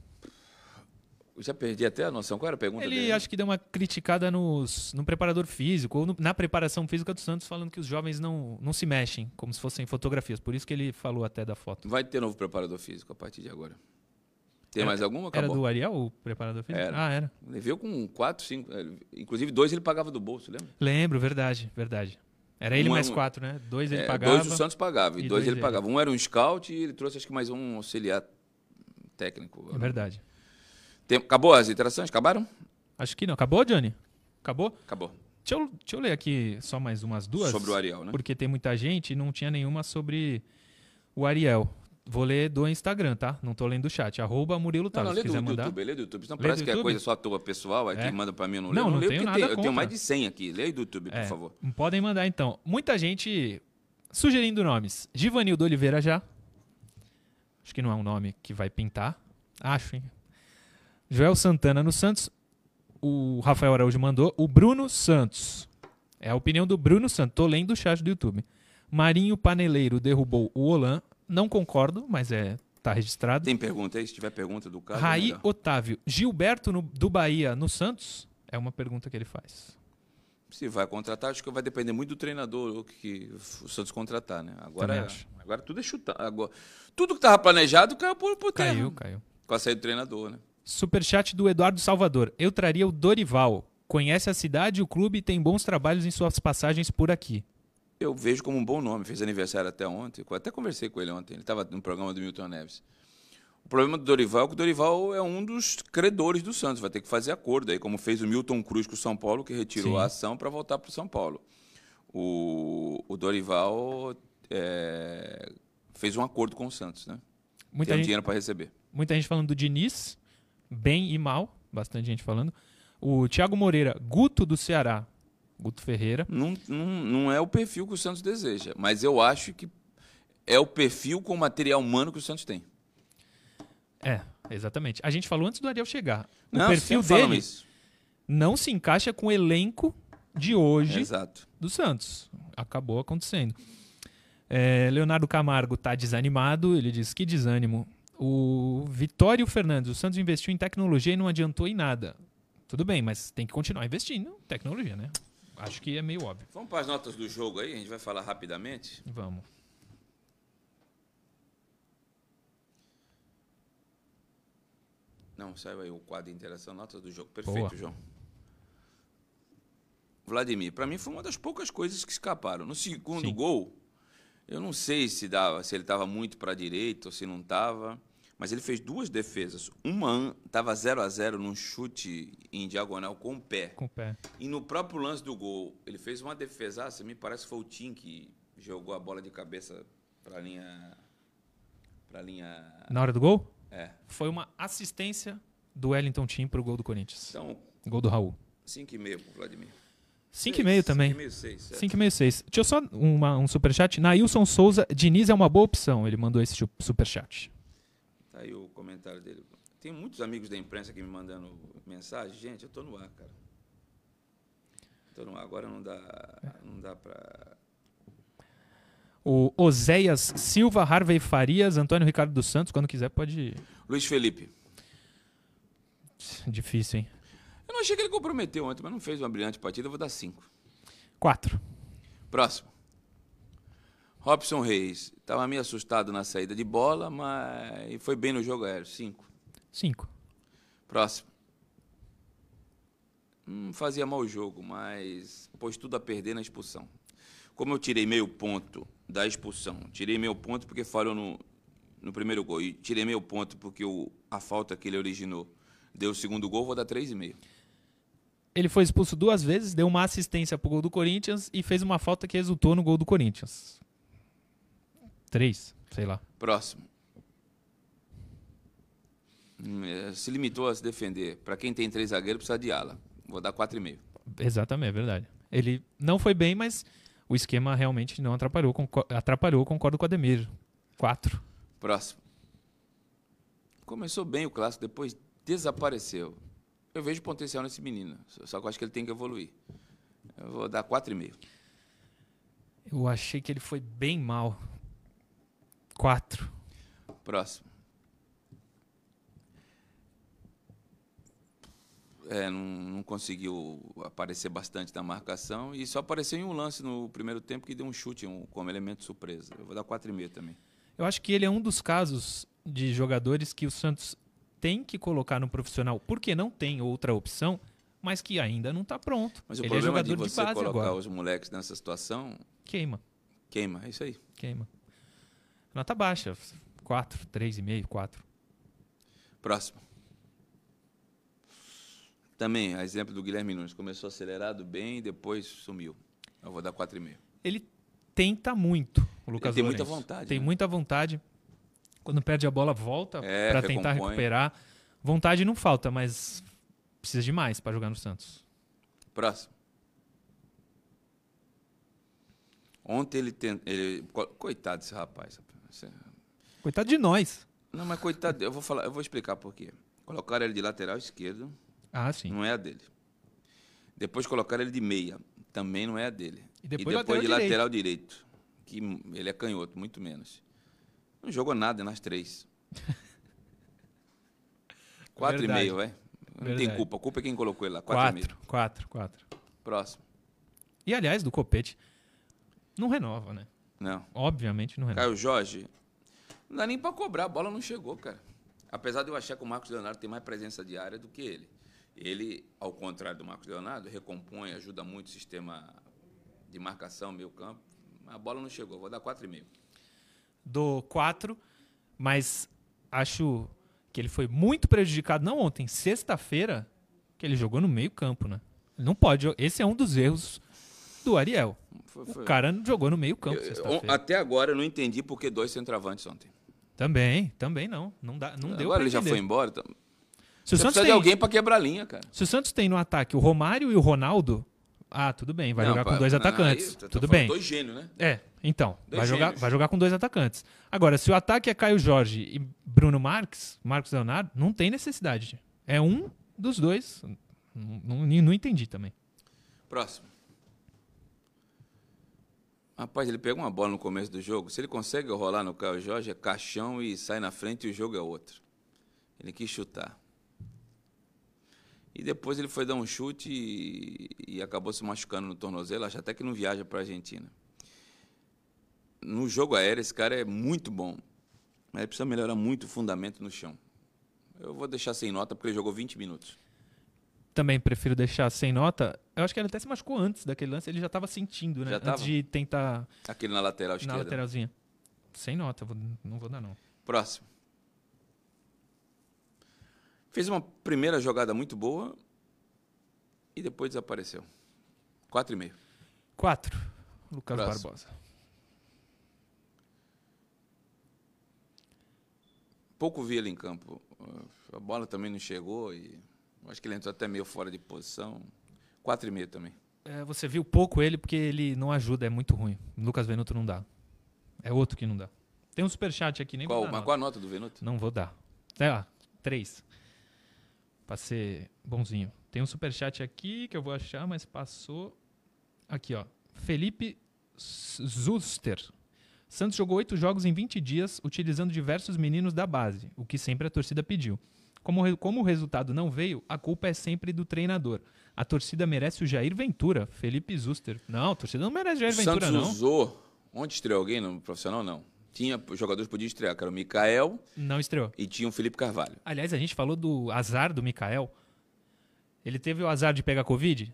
Eu já perdi até a noção. Qual era a pergunta dele? Ele acho que deu uma criticada no preparador físico, ou na preparação física do Santos, falando que os jovens não se mexem, como se fossem fotografias. Por isso que ele falou até da foto. Vai ter novo preparador físico a partir de agora. Tem mais alguma? Acabou. Era do Ariel, o preparador físico? Era. Ah, era. Ele veio com 4, 5... Inclusive, 2 ele pagava do bolso, lembra? Lembro, verdade. Era ele mais 4, né? 2 ele pagava. 2 o Santos pagava e 2 ele pagava. Um era um scout e ele trouxe acho que mais um auxiliar técnico. É verdade. Acabou as interações? Acabaram? Acho que não. Acabou, Johnny? Acabou? Acabou. Deixa eu ler aqui só mais umas duas. Sobre o Ariel, né? Porque tem muita gente e não tinha nenhuma sobre o Ariel. Vou ler do Instagram, tá? Não tô lendo do chat. @MuriloTaves. Não, lê do mandar... YouTube, lê do YouTube. Não parece que é coisa só tua pessoal, aqui é. Manda pra mim, eu não leio. Não, não leio porque eu tenho mais de 100 aqui. Lê do YouTube, por favor. Podem mandar, então. Muita gente sugerindo nomes. Givanildo Oliveira já. Acho que não é um nome que vai pintar. Acho, hein? Joel Santana no Santos. O Rafael Araújo mandou. O Bruno Santos. É a opinião do Bruno Santos. Tô lendo do chat do YouTube. Marinho Paneleiro derrubou o Holan. Não concordo, mas tá registrado. Tem pergunta aí? Se tiver pergunta do cara... Raí Otávio. Gilberto do Bahia no Santos? É uma pergunta que ele faz. Se vai contratar, acho que vai depender muito do treinador que o Santos contratar, né? Agora tudo é chutar. Agora, tudo que estava planejado caiu por terra. Caiu. Com a saída do treinador, né? Superchat do Eduardo Salvador. Eu traria o Dorival. Conhece a cidade, o clube e tem bons trabalhos em suas passagens por aqui. Eu vejo como um bom nome, fez aniversário até ontem, até conversei com ele ontem, ele estava no programa do Milton Neves. O problema do Dorival é que o Dorival é um dos credores do Santos, vai ter que fazer acordo aí, como fez o Milton Cruz com o São Paulo, que retirou a ação para voltar para o São Paulo. O Dorival fez um acordo com o Santos, né? Tem dinheiro para receber. Muita gente falando do Diniz, bem e mal, bastante gente falando. O Thiago Moreira, Guto do Ceará. Guto Ferreira. Não é o perfil que o Santos deseja, mas eu acho que é o perfil com o material humano que o Santos tem. É, exatamente. A gente falou antes do Ariel chegar. O perfil dele não se encaixa com o elenco de hoje do Santos. Acabou acontecendo. Leonardo Camargo está desanimado, ele diz que desânimo. O Vitório Fernandes, o Santos investiu em tecnologia e não adiantou em nada. Tudo bem, mas tem que continuar investindo em tecnologia, né? Acho que é meio óbvio. Vamos para as notas do jogo aí, a gente vai falar rapidamente. Vamos. Não, saiu aí o quadro de interação, notas do jogo. Perfeito, boa. João. Vladimir, para mim foi uma das poucas coisas que escaparam. No segundo gol, eu não sei se ele estava muito para a direita ou se não estava, mas ele fez duas defesas. Uma estava 0-0 num chute em diagonal com o pé. Com o pé. E no próprio lance do gol, ele fez uma defesaça, me parece que foi o Tim que jogou a bola de cabeça para a linha... Na hora do gol? É. Foi uma assistência do Wellington Tim para o gol do Corinthians. Então, gol do Raul. 5,5 para o Vladimir. 5,5 também. 5,5, 6. Deixa eu só um superchat. Nailson Souza, Diniz é uma boa opção. Ele mandou esse superchat. Aí o comentário dele. Tem muitos amigos da imprensa aqui me mandando mensagem. Gente, eu tô no ar, cara. Tô no ar. Agora não dá para... O Oséias Silva, Harvey Farias, Antônio Ricardo dos Santos, quando quiser pode... Luiz Felipe. Difícil, hein? Eu não achei que ele comprometeu ontem, mas não fez uma brilhante partida. Eu vou dar 5. 4. Próximo. Robson Reis, estava meio assustado na saída de bola, mas foi bem no jogo aéreo. 5. Próximo. Fazia mal o jogo, mas pôs tudo a perder na expulsão. Como eu tirei meio ponto da expulsão, tirei meio ponto porque falhou no primeiro gol, e tirei meio ponto porque a falta que ele originou deu o segundo gol, vou dar 3,5. Ele foi expulso duas vezes, deu uma assistência para o gol do Corinthians e fez uma falta que resultou no gol do Corinthians. 3, sei lá. Próximo. Se limitou a se defender. Para quem tem 3 zagueiros, precisa de ala. Vou dar 4,5. Exatamente, é verdade. Ele não foi bem, mas o esquema realmente não atrapalhou. Atrapalhou, concordo com o Ademir. 4. Próximo. Começou bem o clássico, depois desapareceu. Eu vejo potencial nesse menino, só que eu acho que ele tem que evoluir. Eu vou dar 4,5. Eu achei que ele foi bem mal. 4. Próximo. Não conseguiu aparecer bastante na marcação e só apareceu em um lance no primeiro tempo que deu um chute como elemento surpresa. Eu vou dar 4,5 também. Eu acho que ele é um dos casos de jogadores que o Santos tem que colocar no profissional porque não tem outra opção, mas que ainda não está pronto. Mas o ele problema é jogador de você base colocar agora. Os moleques nessa situação... Queima, é isso aí. Queima. Nota baixa, 4, 3,5, 4. Próximo. também, a exemplo do Guilherme Nunes, começou acelerado bem, depois sumiu. Eu vou dar 4,5. Ele tenta muito, o Lucas Lourenço. Tem muita vontade. Tem muita vontade. Quando perde a bola, volta para tentar recuperar. Vontade não falta, mas precisa de mais para jogar no Santos. Próximo. Ontem ele tentou... Coitado desse rapaz. Coitado de nós. Não, mas coitado... Eu vou explicar por quê. Colocaram ele de lateral esquerdo. Ah, sim. Não é a dele. Depois colocaram ele de meia. Também não é a dele. E depois lateral direito. Que ele é canhoto, muito menos. Não jogou nada nas três. 4,5, velho. Não tem culpa. A culpa é quem colocou ele lá. 4,5. 4. Próximo. E, aliás, do Copete... Não renova, né? Não. Obviamente não renova. Caio Jorge, não dá nem pra cobrar, a bola não chegou, cara. Apesar de eu achar que o Marcos Leonardo tem mais presença de área do que ele. Ele, ao contrário do Marcos Leonardo, recompõe, ajuda muito o sistema de marcação, meio campo. A bola não chegou, vou dar 4,5. Dou 4, mas acho que ele foi muito prejudicado, não ontem, sexta-feira, que ele jogou no meio campo, né? Não pode, esse é um dos erros do Ariel. O cara jogou no meio campo sexta-feira. Até agora eu não entendi por que 2 centroavantes ontem. Também não. Não deu. Agora ele já foi embora. Então... Se o Santos precisa de alguém para quebrar a linha, cara. Se o Santos tem no ataque o Romário e o Ronaldo, tudo bem, vai jogar com 2 atacantes. Tudo bem. 2 gênios, né? É, então, vai jogar com 2 atacantes. Agora, se o ataque é Caio Jorge e Bruno Marques, Marcos Leonardo, não tem necessidade. É um dos dois. Não entendi também. Próximo. Rapaz, ele pega uma bola no começo do jogo. Se ele consegue rolar no Caio Jorge, é caixão e sai na frente e o jogo é outro. Ele quis chutar. E depois ele foi dar um chute e acabou se machucando no tornozelo. Acho até que não viaja para a Argentina. No jogo aéreo, esse cara é muito bom. Mas ele precisa melhorar muito o fundamento no chão. Eu vou deixar sem nota porque ele jogou 20 minutos. Também prefiro deixar sem nota. Eu acho que ele até se machucou antes daquele lance. Ele já estava sentindo, né? Antes de tentar... Aquele na lateral esquerda. Na lateralzinha. Sem nota. Não vou dar, não. Próximo. Fez uma primeira jogada muito boa e depois desapareceu. 4,5. 4. Lucas Próximo. Barbosa. Pouco vi ele em campo. A bola também não chegou e... Acho que ele entrou até meio fora de posição. 4,5 também. É, você viu pouco ele porque ele não ajuda, é muito ruim. Lucas Venuto não dá. É outro que não dá. Tem um superchat aqui, nem vou dar. Mas qual a nota do Venuto? Não vou dar. Sei lá, 3. Pra ser bonzinho. Tem um superchat aqui que eu vou achar, mas passou. Aqui, ó. Felipe Zuster. Santos jogou 8 jogos em 20 dias, utilizando diversos meninos da base, o que sempre a torcida pediu. Como o resultado não veio, a culpa é sempre do treinador. A torcida merece o Jair Ventura, Felipe Zuster. Não, a torcida não merece o Jair Ventura, Santos não. Santos usou... Onde estreou alguém no profissional, não. Tinha jogadores que podiam estrear, que era o Mikael... Não estreou. E tinha o Felipe Carvalho. Aliás, a gente falou do azar do Mikael. Ele teve o azar de pegar Covid?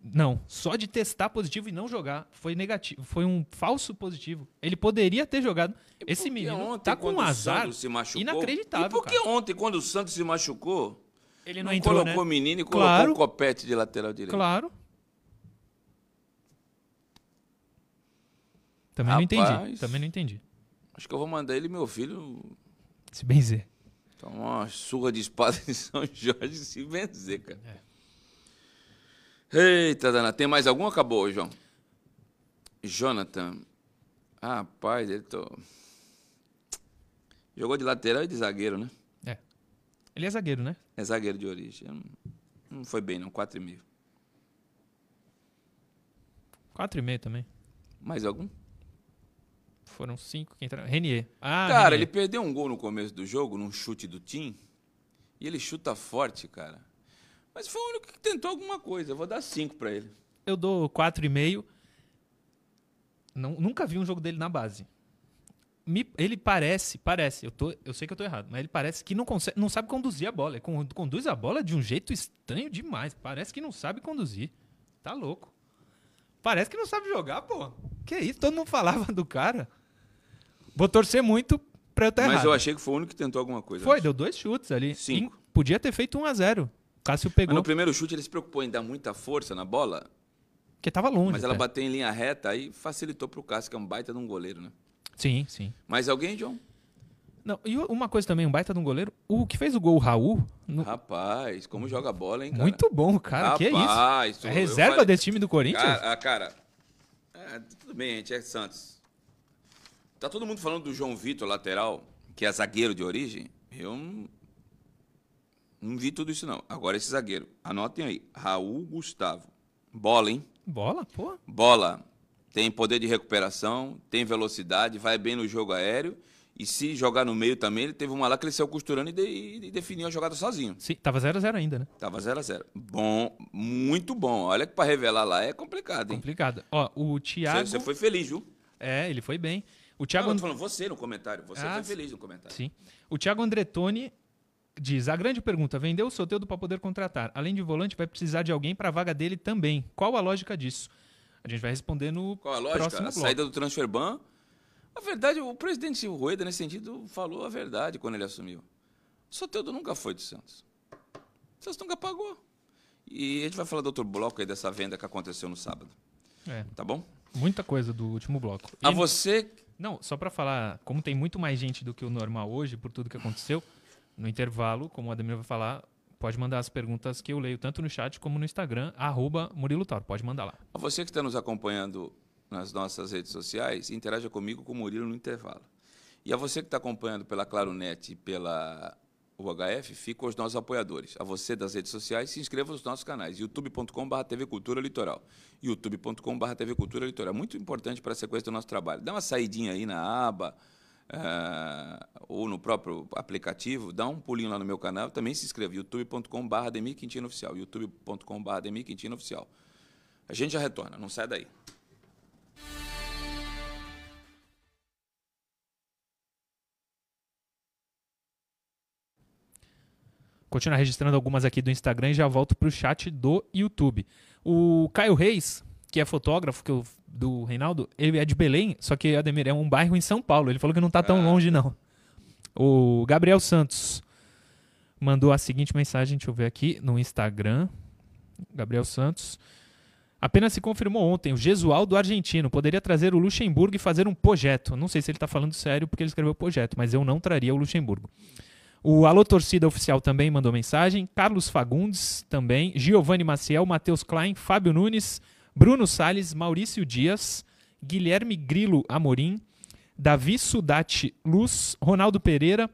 Não, só de testar positivo e não jogar. Foi negativo, foi um falso positivo. Ele poderia ter jogado. Esse menino ontem, tá com um azar se machucou, inacreditável. E por que ontem, quando o Santos se machucou, ele não entrou, colocou o menino e colocou o Copete de lateral direito? Claro. Também não entendi. Acho que eu vou mandar ele e meu filho... Se benzer. Tomar uma surra de espada em São Jorge e se benzer, cara. É. Eita, Dana, tem mais algum? Acabou, João. Jonathan. Ah, rapaz, ele jogou de lateral e de zagueiro, né? É. Ele é zagueiro, né? É zagueiro de origem. Não foi bem, não. 4,5. 4,5 também. Mais algum? Foram 5 que entraram. Renier. Cara, Renier. Ele perdeu um gol no começo do jogo, num chute do Tim. E ele chuta forte, cara. Mas foi o único que tentou alguma coisa. Eu vou dar 5 para ele. Eu dou 4,5. Nunca vi um jogo dele na base. Ele parece. Eu sei que eu tô errado, mas ele parece que não sabe conduzir a bola. Ele conduz a bola de um jeito estranho demais. Parece que não sabe conduzir. Tá louco. Parece que não sabe jogar, pô. Que isso? Todo mundo falava do cara. Vou torcer muito pra eu estar errado. Mas eu achei que foi o único que tentou alguma coisa. Deu 2 chutes ali. 5. Podia ter feito 1-0. Cássio pegou... Mas no primeiro chute ele se preocupou em dar muita força na bola. Porque estava longe. Mas ela bateu em linha reta, aí facilitou para o Cássio, que é um baita de um goleiro, né? Sim, sim. Mais alguém, John? Não, e uma coisa também, um baita de um goleiro, o que fez o gol, o Raul... No... Rapaz, como joga a bola, hein, cara? Muito bom, cara, rapaz, que é isso? A reserva falei... desse time do Corinthians? Cara, é, tudo bem, gente, é Santos. Tá todo mundo falando do João Vitor, lateral, que é zagueiro de origem. Eu não vi tudo isso, não. Agora esse zagueiro, anotem aí, Raul Gustavo. Bola, hein? Bola, pô. Bola. Tem poder de recuperação, tem velocidade, vai bem no jogo aéreo. E se jogar no meio também, ele teve uma lá que ele saiu costurando e definiu a jogada sozinho. Sim, tava 0x0 ainda, né? Tava 0x0. Bom, muito bom. Olha que para revelar lá é complicado, hein? Complicado. Ó, o Thiago... Você foi feliz, viu? É, ele foi bem. O Thiago... Não, eu tô falando você no comentário. Você foi feliz no comentário. Sim. O Thiago Andretoni diz, a grande pergunta, vendeu o Soteldo para poder contratar. Além de volante, vai precisar de alguém para a vaga dele também. Qual a lógica disso? A gente vai responder no próximo bloco. Qual a lógica? A saída do transfer ban... Na verdade, o presidente Rueda, nesse sentido, falou a verdade quando ele assumiu. O Soteldo nunca foi de Santos. O Santos nunca pagou. E a gente vai falar do outro bloco aí, dessa venda que aconteceu no sábado. É. Tá bom? Muita coisa do último bloco. E a você... Não, só para falar, como tem muito mais gente do que o normal hoje, por tudo que aconteceu, no intervalo, como o Ademir vai falar, pode mandar as perguntas que eu leio, tanto no chat como no Instagram, @MuriloTauro. Pode mandar lá. A você que está nos acompanhando... nas nossas redes sociais, interaja comigo, com o Murilo no intervalo. E a você que está acompanhando pela Claronet e pela UHF, fica os nossos apoiadores. A você das redes sociais, se inscreva nos nossos canais, youtube.com/TV Cultura Litoral, youtube.com/TV Cultura Litoral. Muito importante para a sequência do nosso trabalho. Dá uma saidinha aí na aba, ou no próprio aplicativo, dá um pulinho lá no meu canal, também se inscreva, youtube.com/AdemirQuintinoOficial, youtube.com/AdemirQuintinoOficial. A gente já retorna, não sai daí. Continuar registrando algumas aqui do Instagram e já volto para o chat do YouTube. O Caio Reis, que é fotógrafo do Reinaldo, ele é de Belém, só que, Ademir, é um bairro em São Paulo. Ele falou que não está tão longe, não. O Gabriel Santos mandou a seguinte mensagem, deixa eu ver aqui, no Instagram. Gabriel Santos. Apenas se confirmou ontem, o Gesualdo argentino poderia trazer o Luxemburgo e fazer um projeto. Não sei se ele está falando sério porque ele escreveu projeto, mas eu não traria o Luxemburgo. O Alô Torcida Oficial também mandou mensagem, Carlos Fagundes também, Giovanni Maciel, Matheus Klein, Fábio Nunes, Bruno Salles, Maurício Dias, Guilherme Grilo Amorim, Davi Sudati Luz, Ronaldo Pereira,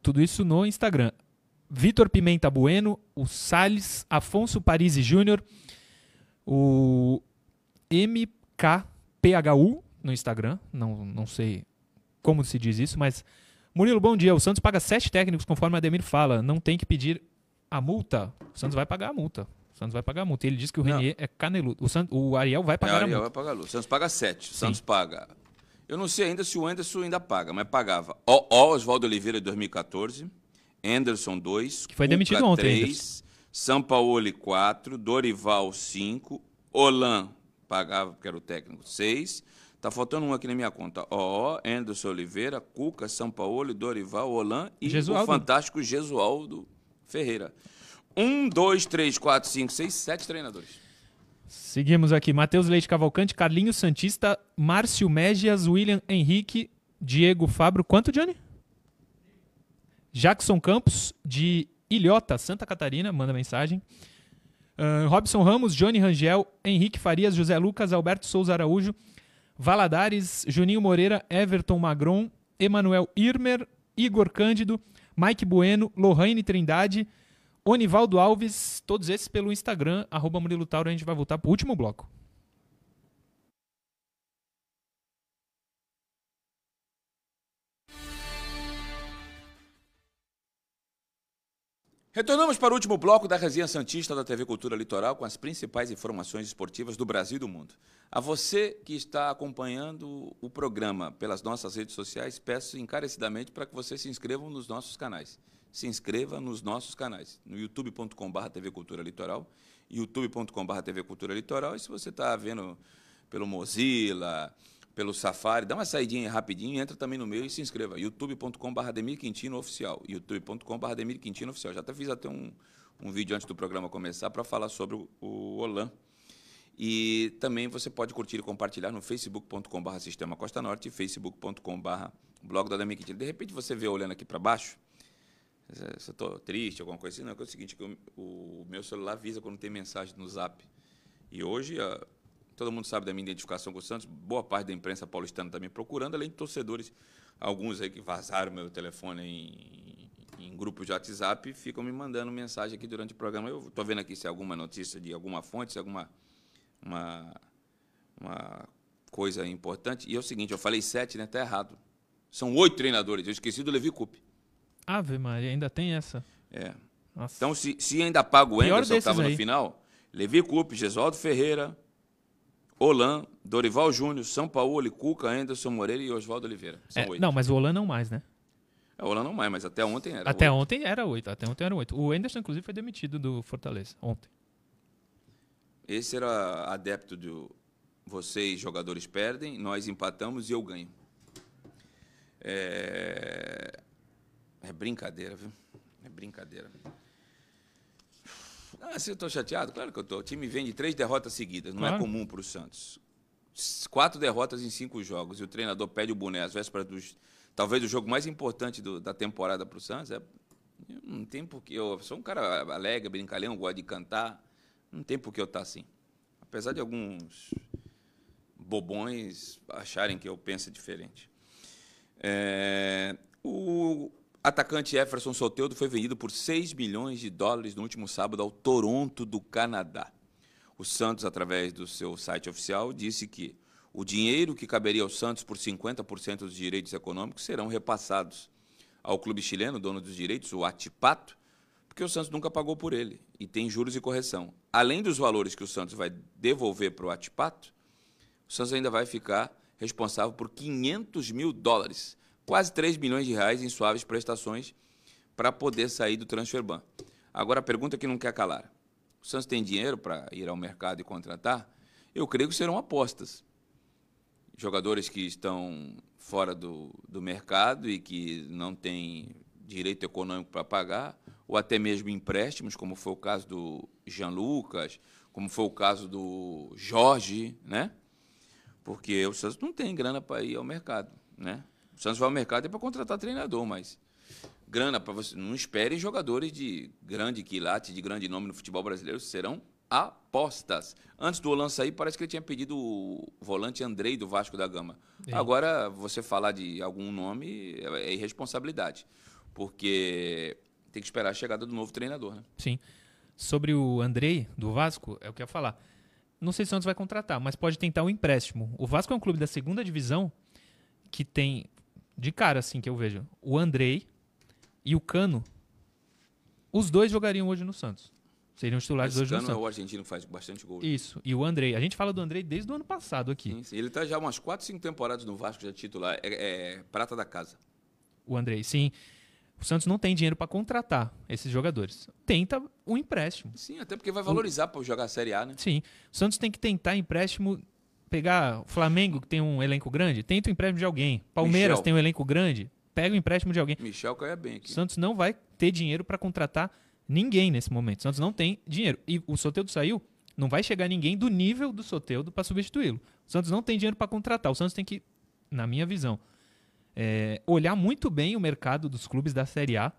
tudo isso no Instagram. Vitor Pimenta Bueno, o Salles, Afonso Parisi Júnior, o MKPHU no Instagram, não sei como se diz isso, mas... Murilo, bom dia. O Santos paga 7 técnicos, conforme o Ademir fala. Não tem que pedir a multa. O Santos vai pagar a multa. O Santos vai pagar a multa. Ele diz que o Renier é caneludo. O Ariel vai pagar a multa. O Ariel vai pagar a multa. O Santos paga 7. O Santos paga... Eu não sei ainda se o Anderson ainda paga, mas pagava. Oswaldo Oliveira, 2014. Anderson, 2. Que foi demitido ontem. 3. Sampaoli, 4. Dorival, 5. Holan pagava, porque era o técnico, 6. Tá faltando um aqui na minha conta. Anderson Oliveira, Cuca, São Paulo, Dorival, Holan e Gesualdo. O fantástico Gesualdo Ferreira. 1, 2, 3, 4, 5, 6, 7 treinadores. Seguimos aqui. Matheus Leite Cavalcante, Carlinhos Santista, Márcio Mégias, William Henrique, Diego Fabro. Quanto, Johnny? Jackson Campos, de Ilhota, Santa Catarina, manda mensagem. Robson Ramos, Johnny Rangel, Henrique Farias, José Lucas, Alberto Souza Araújo, Valadares, Juninho Moreira, Everton Magron, Emanuel Irmer, Igor Cândido, Mike Bueno, Lohane Trindade, Onivaldo Alves, todos esses pelo Instagram, @MuriloTauro. A gente vai voltar para o último bloco. Retornamos para o último bloco da Resenha Santista da TV Cultura Litoral com as principais informações esportivas do Brasil e do mundo. A você que está acompanhando o programa pelas nossas redes sociais, peço encarecidamente para que você se inscreva nos nossos canais. Se inscreva nos nossos canais, no youtube.com/TV Cultura Litoral, youtube.com/TV Cultura Litoral, e se você está vendo pelo Mozilla, pelo Safari, dá uma saidinha rapidinho, entra também no meu e se inscreva, youtube.com/DemirQuintinoOficial, youtube.com/DemirQuintinoOficial. Já até fiz até um vídeo antes do programa começar para falar sobre o Holan. E também você pode curtir e compartilhar no facebook.com/Sistema Costa Norte e facebook.com/Blog do Ademir Quintino. De repente você vê olhando aqui para baixo, se eu estou triste, alguma coisa assim, não, é o seguinte, que o meu celular avisa quando tem mensagem no Zap. E hoje, todo mundo sabe da minha identificação com o Santos, boa parte da imprensa paulistana está me procurando, além de torcedores, alguns aí que vazaram meu telefone em grupos de WhatsApp, ficam me mandando mensagem aqui durante o programa. Eu estou vendo aqui se é alguma notícia de alguma fonte, se é uma coisa importante. E é o seguinte, eu falei 7, né? Tá errado. São 8 treinadores. Eu esqueci do Levi Coupe. Ave Maria, ainda tem essa. É. Nossa. Então, se ainda paga o Anderson, que estava no final, Levi Coupe, Gesualdo Ferreira, Holan, Dorival Júnior, São Paulo, Cuca, Anderson Moreira e Oswaldo Oliveira. São 8. Não, mas o Holan não mais, né? O Holan não mais, mas até ontem era 8. Até ontem era 8. O Anderson, inclusive, foi demitido do Fortaleza ontem. Esse era adepto do vocês, jogadores, perdem, nós empatamos e eu ganho. É brincadeira, viu? É brincadeira. Ah, se eu estou chateado, claro que eu estou. O time vem de 3 derrotas seguidas, não é comum para o Santos. 4 derrotas em 5 jogos e o treinador pede o boné às vésperas talvez o jogo mais importante da temporada para o Santos. Não tem porquê. Eu sou um cara alegre, brincalhão, gosto de cantar. Não tem por que eu estar assim. Apesar de alguns bobões acharem que eu penso diferente. O atacante Jefferson Soteldo foi vendido por US$ 6 milhões no último sábado ao Toronto do Canadá. O Santos, através do seu site oficial, disse que o dinheiro que caberia ao Santos por 50% dos direitos econômicos serão repassados ao clube chileno, dono dos direitos, o Atipato, porque o Santos nunca pagou por ele e tem juros e correção. Além dos valores que o Santos vai devolver para o Atipato, o Santos ainda vai ficar responsável por US$ 500 mil, quase R$ 3 milhões, em suaves prestações para poder sair do transfer ban. Agora, a pergunta que não quer calar. O Santos tem dinheiro para ir ao mercado e contratar? Eu creio que serão apostas. Jogadores que estão fora do mercado e que não têm direito econômico para pagar, ou até mesmo empréstimos, como foi o caso do Jean Lucas, como foi o caso do Jorge, né? Porque o Santos não tem grana para ir ao mercado, né? O Santos vai ao mercado é para contratar treinador, mas grana para você... Não espere jogadores de grande quilate, de grande nome no futebol brasileiro, serão apostas. Antes do Holan sair, parece que ele tinha pedido o volante Andrei do Vasco da Gama. É. Agora, você falar de algum nome é irresponsabilidade, porque... Tem que esperar a chegada do novo treinador, né? Sim. Sobre o Andrei, do Vasco, é o que eu ia falar. Não sei se o Santos vai contratar, mas pode tentar um empréstimo. O Vasco é um clube da 2ª divisão que tem, de cara assim que eu vejo, o Andrei e o Cano. Os dois jogariam hoje no Santos. Seriam titulares hoje no Santos. O Cano é o argentino que faz bastante gol. Isso. E o Andrei. A gente fala do Andrei desde o ano passado aqui. Sim. Ele está já umas 4, 5 temporadas no Vasco, já titular. É prata da casa. O Andrei, sim. O Santos não tem dinheiro para contratar esses jogadores. Tenta um empréstimo. Sim, até porque vai valorizar para jogar a Série A, né? Sim. O Santos tem que tentar empréstimo, pegar o Flamengo, que tem um elenco grande, tenta o empréstimo de alguém. Palmeiras tem um elenco grande, pega o empréstimo de alguém. Michel caia bem aqui. O Santos não vai ter dinheiro para contratar ninguém nesse momento. O Santos não tem dinheiro. E o Soteldo saiu, não vai chegar ninguém do nível do Soteldo para substituí-lo. O Santos não tem dinheiro para contratar. O Santos tem que, na minha visão... olhar muito bem o mercado dos clubes da Série A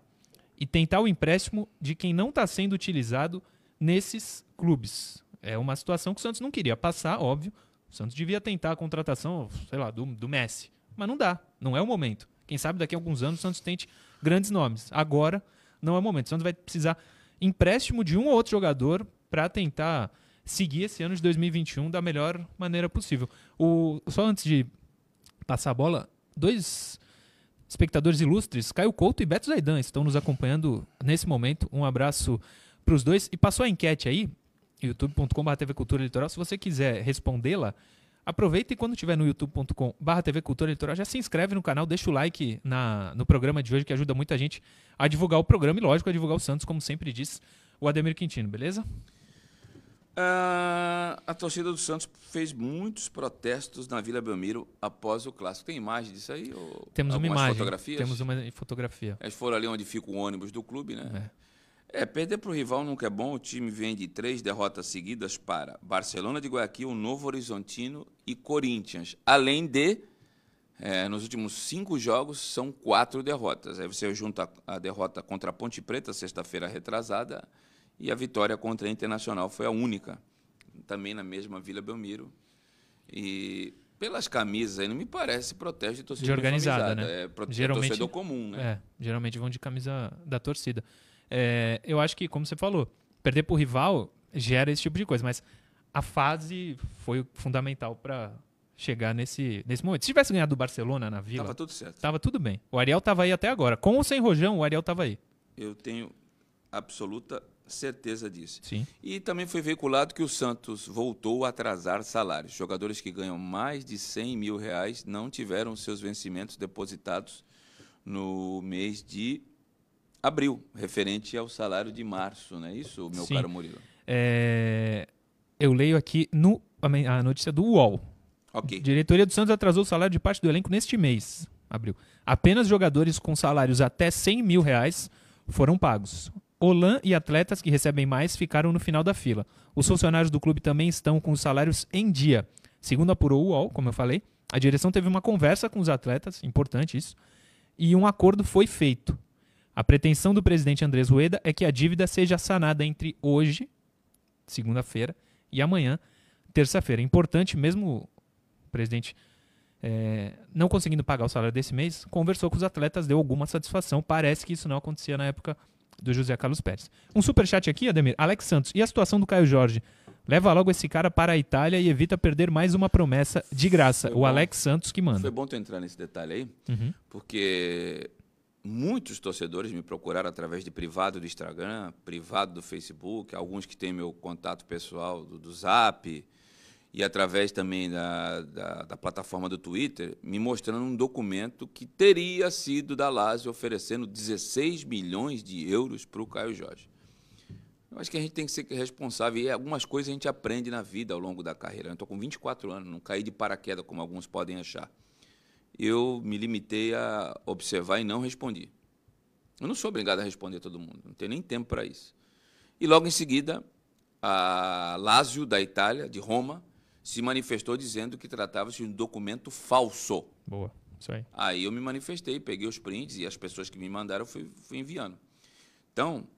e tentar o empréstimo de quem não está sendo utilizado nesses clubes. É uma situação que o Santos não queria passar, óbvio. O Santos devia tentar a contratação, sei lá, do Messi. Mas não dá, não é o momento. Quem sabe daqui a alguns anos o Santos tente grandes nomes. Agora não é o momento. O Santos vai precisar empréstimo de um ou outro jogador para tentar seguir esse ano de 2021 da melhor maneira possível. Só antes de passar a bola... 2 espectadores ilustres, Caio Couto e Beto Zaidan, estão nos acompanhando nesse momento. Um abraço para os dois. E passou a enquete aí, youtube.com/TV Cultura Litoral. Se você quiser respondê-la, aproveita e quando estiver no youtube.com/TV Cultura Litoral, já se inscreve no canal, deixa o like no programa de hoje, que ajuda muita gente a divulgar o programa e, lógico, a divulgar o Santos, como sempre diz o Ademir Quintino, beleza? A torcida do Santos fez muitos protestos na Vila Belmiro após o Clássico. Tem imagem disso aí? Ou temos uma imagem, fotografias? Temos uma fotografia. Eles foram ali onde fica o ônibus do clube, né? É, perder para o rival nunca é bom. O time vem de 3 derrotas seguidas para Barcelona de Guayaquil, Novo Horizontino e Corinthians. Além de, nos últimos 5 jogos, são 4 derrotas. Aí você junta a derrota contra a Ponte Preta, sexta-feira retrasada, e a vitória contra a Internacional foi a única, também na mesma Vila Belmiro. E pelas camisas aí não me parece protesto de torcida organizada, né? É torcedor comum, né? É, geralmente vão de camisa da torcida. É, eu acho que, como você falou, perder para o rival gera esse tipo de coisa, mas a fase foi fundamental para chegar nesse momento. Se tivesse ganhado o Barcelona na Vila, tava tudo certo. Tava tudo bem. O Ariel tava aí até agora. Com ou sem Rojão, o Ariel tava aí. Eu tenho absoluta certeza disso. Sim. E também foi veiculado que o Santos voltou a atrasar salários. Jogadores que ganham mais de R$100 mil não tiveram seus vencimentos depositados no mês de abril, referente ao salário de março, não é isso, meu caro Murilo? Eu leio aqui a notícia do UOL. Okay. Diretoria do Santos atrasou o salário de parte do elenco neste mês, abril. Apenas jogadores com salários até R$100 mil foram pagos. Holan e atletas que recebem mais ficaram no final da fila. Os funcionários do clube também estão com os salários em dia. Segundo apurou o UOL, como eu falei, a direção teve uma conversa com os atletas, importante isso, e um acordo foi feito. A pretensão do presidente Andrés Rueda é que a dívida seja sanada entre hoje, segunda-feira, e amanhã, terça-feira. Importante, mesmo o presidente não conseguindo pagar o salário desse mês, conversou com os atletas, deu alguma satisfação. Parece que isso não acontecia na época do José Carlos Pérez. Um superchat aqui, Ademir. Alex Santos. E a situação do Caio Jorge? Leva logo esse cara para a Itália e evita perder mais uma promessa de graça. Foi o Alex Santos que manda. Foi bom tu entrar nesse detalhe aí, porque muitos torcedores me procuraram através de privado do Instagram, privado do Facebook, alguns que têm meu contato pessoal do Zap e através também da plataforma do Twitter, me mostrando um documento que teria sido da Lazio oferecendo 16 milhões de euros para o Caio Jorge. Eu acho que a gente tem que ser responsável e algumas coisas a gente aprende na vida ao longo da carreira. Eu estou com 24 anos, não caí de paraquedas como alguns podem achar. Eu me limitei a observar e não respondi. Eu não sou obrigado a responder a todo mundo, não tenho nem tempo para isso. E logo em seguida, a Lazio da Itália, de Roma, se manifestou dizendo que tratava-se de um documento falso. Boa, isso aí. Aí eu me manifestei, peguei os prints e as pessoas que me mandaram fui enviando. Então,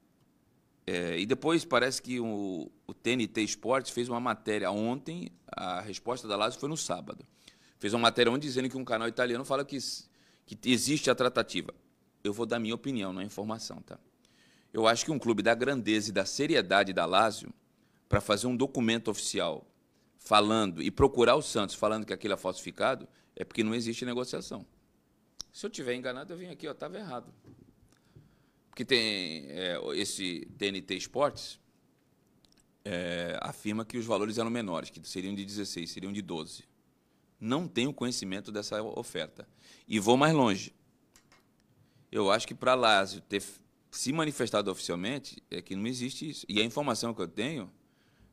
e depois parece que o TNT Esportes fez uma matéria ontem, a resposta da Lazio foi no sábado. Fez uma matéria onde dizendo que um canal italiano fala que existe a tratativa. Eu vou dar minha opinião, não é informação, tá? Eu acho que um clube da grandeza e da seriedade da Lazio, para fazer um documento oficial falando e procurar o Santos falando que aquilo é falsificado, é porque não existe negociação. Se eu tiver enganado, eu venho aqui, ó, estava errado. Porque tem esse TNT Esportes afirma que os valores eram menores, que seriam de 16, seriam de 12. Não tenho conhecimento dessa oferta. E vou mais longe. Eu acho que para a Lazio ter se manifestado oficialmente, é que não existe isso. E a informação que eu tenho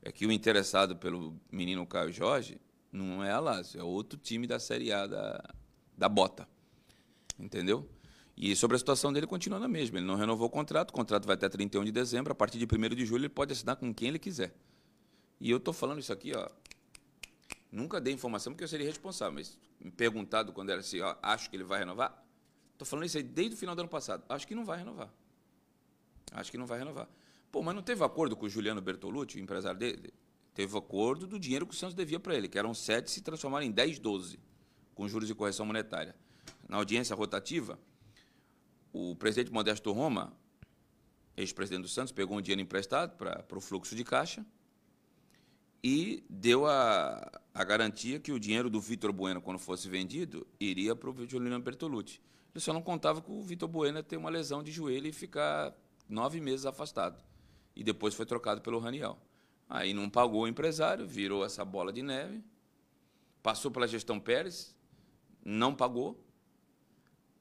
é que o interessado pelo menino Caio Jorge não é a Lazio, é outro time da Série A da Bota. Entendeu? E sobre a situação dele, continua na mesma. Ele não renovou o contrato vai até 31 de dezembro, a partir de 1º de julho ele pode assinar com quem ele quiser. E eu estou falando isso aqui, ó. Nunca dei informação porque eu seria responsável, mas me perguntado quando era assim, ó, acho que ele vai renovar, estou falando isso aí desde o final do ano passado, acho que não vai renovar. Acho que não vai renovar. Pô, mas não teve acordo com o Juliano Bertolucci, o empresário dele? Teve acordo do dinheiro que o Santos devia para ele, que eram 7 se transformaram em 10, 12, com juros e correção monetária. Na audiência rotativa, o presidente Modesto Roma, ex-presidente do Santos, pegou um dinheiro emprestado para o fluxo de caixa e deu a garantia que o dinheiro do Vitor Bueno, quando fosse vendido, iria para o Juliano Bertolucci. Ele só não contava com o Vitor Bueno ter uma lesão de joelho e ficar 9 meses afastado. E depois foi trocado pelo Raniel. Aí não pagou o empresário, virou essa bola de neve, passou pela gestão Pérez, não pagou,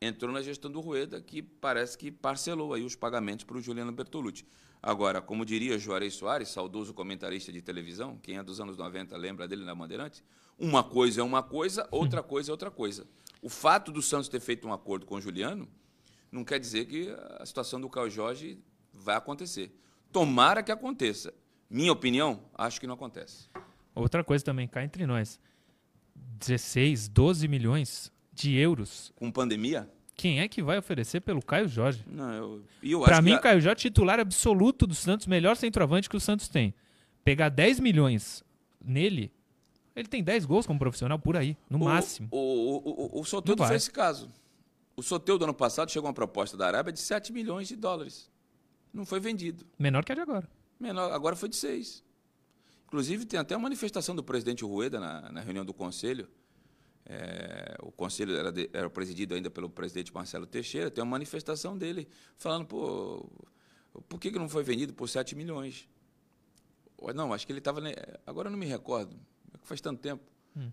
entrou na gestão do Rueda, que parece que parcelou aí os pagamentos para o Juliano Bertolucci. Agora, como diria Juarez Soares, saudoso comentarista de televisão, quem é dos anos 90 lembra dele na Bandeirante, uma coisa é uma coisa, outra coisa é outra coisa. O fato do Santos ter feito um acordo com o Juliano não quer dizer que a situação do Caio Jorge vai acontecer. Tomara que aconteça. Minha opinião, acho que não acontece. Outra coisa também, cá entre nós, 16, 12 milhões... de euros. Com pandemia? Quem é que vai oferecer pelo Caio Jorge? Para mim, Caio Jorge, titular absoluto do Santos, melhor centroavante que o Santos tem. Pegar 10 milhões nele, ele tem 10 gols como profissional por aí, no máximo. O Soteldo foi esse caso. O Soteldo, ano passado, chegou uma proposta da Arábia de 7 milhões de dólares. Não foi vendido. Menor que a de agora. Menor, agora foi de 6. Inclusive, tem até uma manifestação do presidente Rueda na reunião do Conselho. O Conselho era presidido ainda pelo presidente Marcelo Teixeira, tem uma manifestação dele falando, pô, por que não foi vendido por 7 milhões? Não, acho que ele estava... Agora eu não me recordo, faz tanto tempo.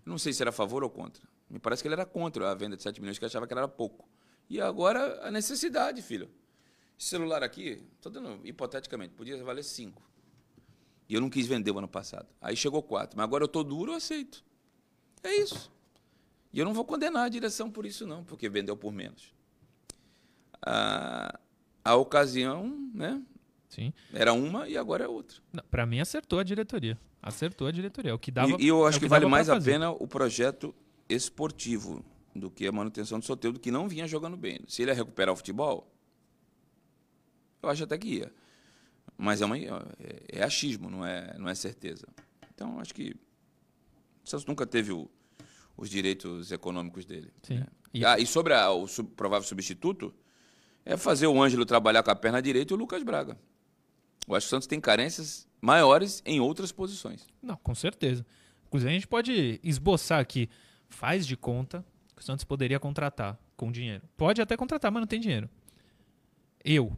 Não sei se era a favor ou contra. Me parece que ele era contra a venda de 7 milhões, que achava que era pouco. E agora a necessidade, filho. Esse celular aqui, estou dando hipoteticamente, podia valer 5. E eu não quis vender o ano passado. Aí chegou 4, mas agora eu estou duro, eu aceito. É isso. E eu não vou condenar a direção por isso, não, porque vendeu por menos. A ocasião, né? Sim. Era uma e agora é outra. Para mim, acertou a diretoria. Acertou a diretoria. O que dava, e eu acho que vale mais a pena o projeto esportivo do que a manutenção do Soteldo, que não vinha jogando bem. Se ele ia recuperar o futebol, eu acho até que ia. Mas é achismo, não é certeza. Então, acho que o Santos nunca teve os direitos econômicos dele. Sim. Né? E sobre o provável substituto, é fazer o Ângelo trabalhar com a perna direita e o Lucas Braga. Eu acho que o Santos tem carências maiores em outras posições. Não, com certeza. Inclusive, a gente pode esboçar aqui. Faz de conta que o Santos poderia contratar com dinheiro. Pode até contratar, mas não tem dinheiro. Eu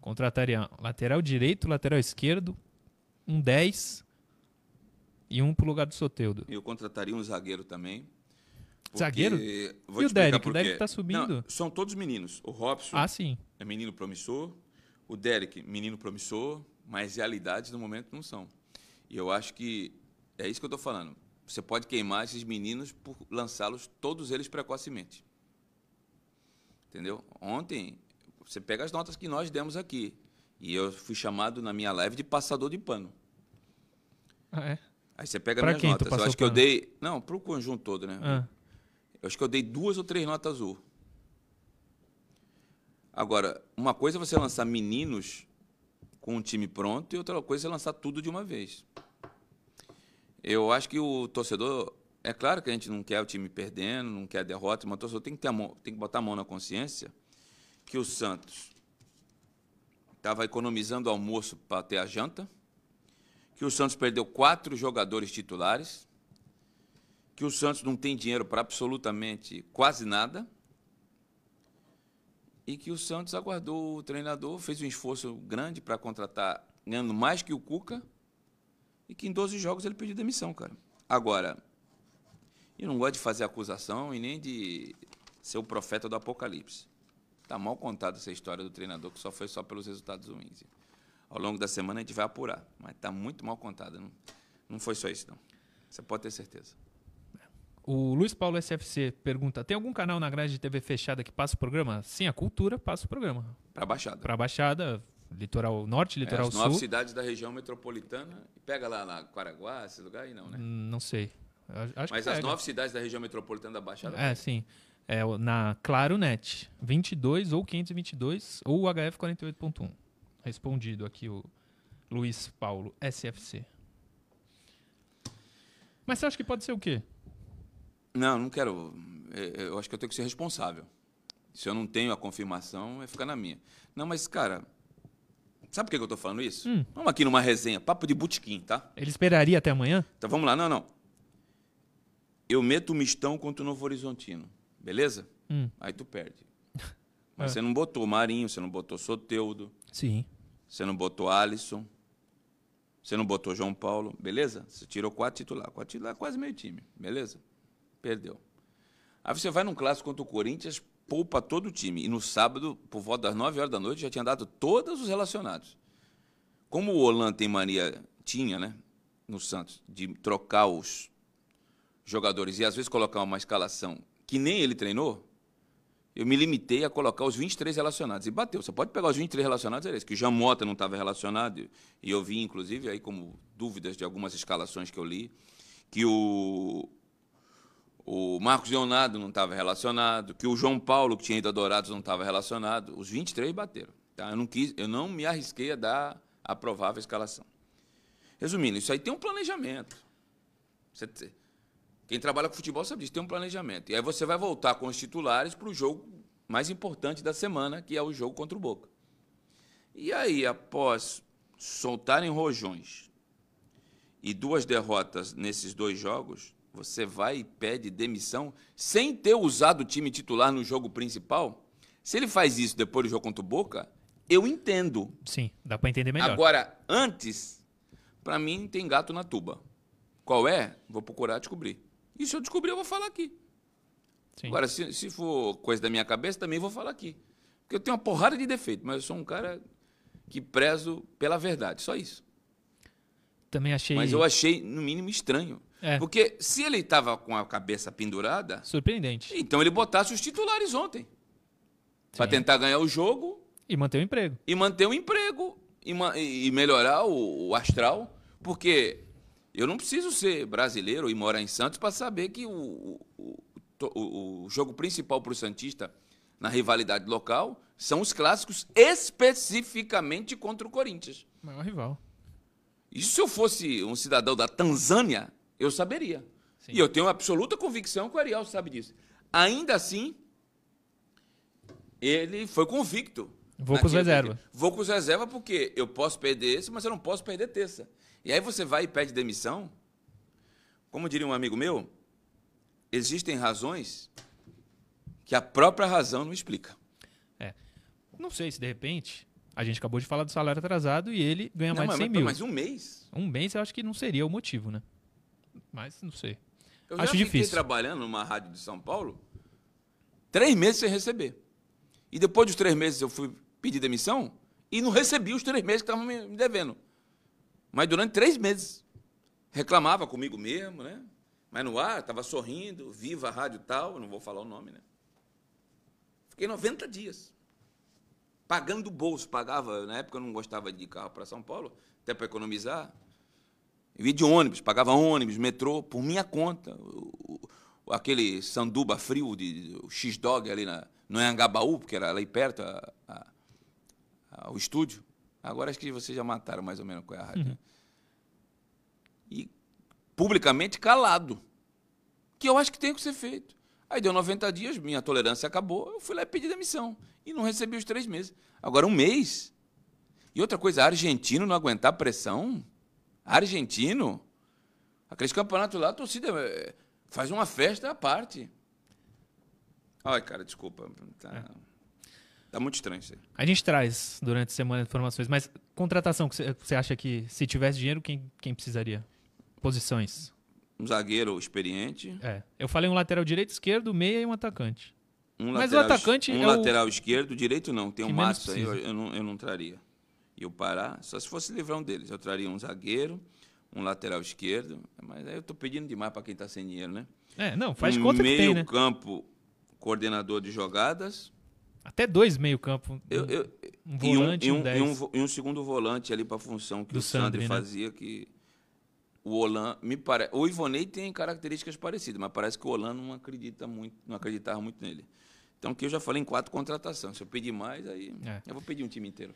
contrataria lateral direito, lateral esquerdo, um 10... e um pro lugar do Soteldo. Eu contrataria um zagueiro também. Zagueiro? Vou e o Derek? O Derek tá subindo. Não, são todos meninos. O Robson é menino promissor. O Derek, menino promissor. Mas realidades no momento não são. E eu acho que é isso que eu tô falando. Você pode queimar esses meninos por lançá-los, todos eles, precocemente. Entendeu? Ontem, você pega as notas que nós demos aqui. E eu fui chamado na minha live de passador de pano. Ah, é? Aí você pega minhas notas. Eu acho que eu dei... Não, para o conjunto todo, né? Ah. Eu acho que eu dei 2 ou 3 notas azul. Agora, uma coisa é você lançar meninos com um time pronto e outra coisa é lançar tudo de uma vez. Eu acho que o torcedor... É claro que a gente não quer o time perdendo, não quer a derrota, mas o torcedor tem que botar a mão na consciência que o Santos estava economizando o almoço para ter a janta, que o Santos perdeu 4 jogadores titulares, que o Santos não tem dinheiro para absolutamente quase nada e que o Santos aguardou o treinador, fez um esforço grande para contratar, ganhando mais que o Cuca, e que em 12 jogos ele pediu demissão, cara. Agora, eu não gosto de fazer acusação e nem de ser o profeta do apocalipse. Está mal contada essa história do treinador, que só foi pelos resultados ruins. Ao longo da semana a gente vai apurar, mas está muito mal contada. Não foi só isso, não. Você pode ter certeza. O Luiz Paulo SFC pergunta, tem algum canal na grade de TV fechada que passa o programa? Sim, a Cultura passa o programa. Para a Baixada. Para a Baixada, Litoral Norte, Litoral Sul. As 9 cidades da região metropolitana. Pega lá na Caraguá, esse lugar aí não, né? Não sei. Acho mas que as 9 cidades da região metropolitana da Baixada. É, sim. É, na Claro Net, 22 ou 522 ou HF 48.1. Respondido aqui o Luiz Paulo, SFC. Mas você acha que pode ser o quê? Não, não quero. Eu acho que eu tenho que ser responsável. Se eu não tenho a confirmação, vai ficar na minha. Não, mas, cara, sabe por que eu estou falando isso? Vamos aqui numa resenha, papo de botequim, tá? Ele esperaria até amanhã? Então vamos lá, não. Eu meto o mistão contra o Novo Horizontino, beleza? Aí tu perde. Mas você não botou Marinho, você não botou Soteldo. Sim. Você não botou Alisson. Você não botou João Paulo. Beleza? Você tirou 4 titulares. 4 titulares é quase meio time. Beleza? Perdeu. Aí você vai num clássico contra o Corinthians poupa todo o time. E no sábado, por volta das 9 horas da noite, já tinha dado todos os relacionados. Como o Holan tem mania, tinha, né, no Santos, de trocar os jogadores e às vezes colocar uma escalação que nem ele treinou, eu me limitei a colocar os 23 relacionados. E bateu. Você pode pegar os 23 relacionados, era isso, que o Jean Mota não estava relacionado, e eu vi, inclusive, aí como dúvidas de algumas escalações que eu li, que o Marcos Leonardo não estava relacionado, que o João Paulo, que tinha ido a Dourados, não estava relacionado. Os 23 bateram. Tá? Eu não me arrisquei a dar a provável escalação. Resumindo, isso aí tem um planejamento. Quem trabalha com futebol sabe disso, tem um planejamento. E aí você vai voltar com os titulares para o jogo mais importante da semana, que é o jogo contra o Boca. E aí, após soltarem rojões e duas derrotas nesses dois jogos, você vai e pede demissão sem ter usado o time titular no jogo principal? Se ele faz isso depois do jogo contra o Boca, eu entendo. Sim, dá para entender melhor. Agora, antes, para mim, tem gato na tuba. Qual é? Vou procurar descobrir. E se eu descobrir, eu vou falar aqui. Sim. Agora, se for coisa da minha cabeça, também vou falar aqui. Porque eu tenho uma porrada de defeito, mas eu sou um cara que prezo pela verdade, só isso. Também achei... Mas eu achei, no mínimo, estranho. É. Porque se ele estava com a cabeça pendurada... Surpreendente. Então ele botasse os titulares ontem. Para tentar ganhar o jogo... E manter o emprego. E manter o emprego. E melhorar o astral. Porque... Eu não preciso ser brasileiro e morar em Santos para saber que o jogo principal para o santista na rivalidade local são os clássicos, especificamente contra o Corinthians. O maior rival. E se eu fosse um cidadão da Tanzânia, eu saberia. Sim. E eu tenho absoluta convicção que o Ariel sabe disso. Ainda assim, ele foi convicto. Vou com os reservas. Vou com os reservas porque eu posso perder esse, mas eu não posso perder terça. E aí você vai e pede demissão? Como diria um amigo meu, existem razões que a própria razão não explica. É. Não sei se, de repente, a gente acabou de falar do salário atrasado e ele ganha mais de 100 mil. Mas um mês? Um mês eu acho que não seria o motivo, né? Mas não sei. Eu acho difícil. Eu fiquei trabalhando numa rádio de São Paulo 3 meses sem receber. E depois dos 3 meses eu fui pedir demissão e não recebi os 3 meses que estavam me devendo. Mas durante 3 meses, reclamava comigo mesmo, né? Mas no ar, estava sorrindo, viva a rádio tal, não vou falar o nome, né? Fiquei 90 dias, pagando do bolso, pagava, na época eu não gostava de ir carro para São Paulo, até para economizar, eu ia de ônibus, pagava ônibus, metrô, por minha conta, aquele sanduba frio, o X-Dog ali no Anhangabaú, porque era ali perto o estúdio. Agora acho que vocês já mataram mais ou menos com a rádio. Né? E publicamente calado, que eu acho que tem que ser feito. Aí deu 90 dias, minha tolerância acabou, eu fui lá e pedi demissão. E não recebi os 3 meses. Agora, um mês. E outra coisa, argentino não aguentar pressão. Argentino, aqueles campeonatos lá, a torcida faz uma festa à parte. Ai, cara, desculpa. Tá... É. Tá muito estranho isso aí. A gente traz durante a semana informações, mas contratação, que você acha que se tivesse dinheiro, quem precisaria? Posições? Um zagueiro experiente. É. Eu falei um lateral direito, esquerdo, meia e um atacante. Mas o atacante é lateral esquerdo, direito não. Tem um Massa aí, eu não traria. E o Pará, só se fosse livrar um deles. Eu traria um zagueiro, um lateral esquerdo, mas aí eu tô pedindo demais para quem tá sem dinheiro, né? É, não, faz conta que tem, né? Meio campo, coordenador de jogadas... Até 2 meio-campo. Um volante e um 10. E um segundo volante ali para a função que o Sandri fazia, né? Que o Holan me parece. O Ivonei tem características parecidas, mas parece que o Holan não acreditava muito nele. Então, que eu já falei em 4 contratações. Se eu pedir mais, aí eu vou pedir um time inteiro.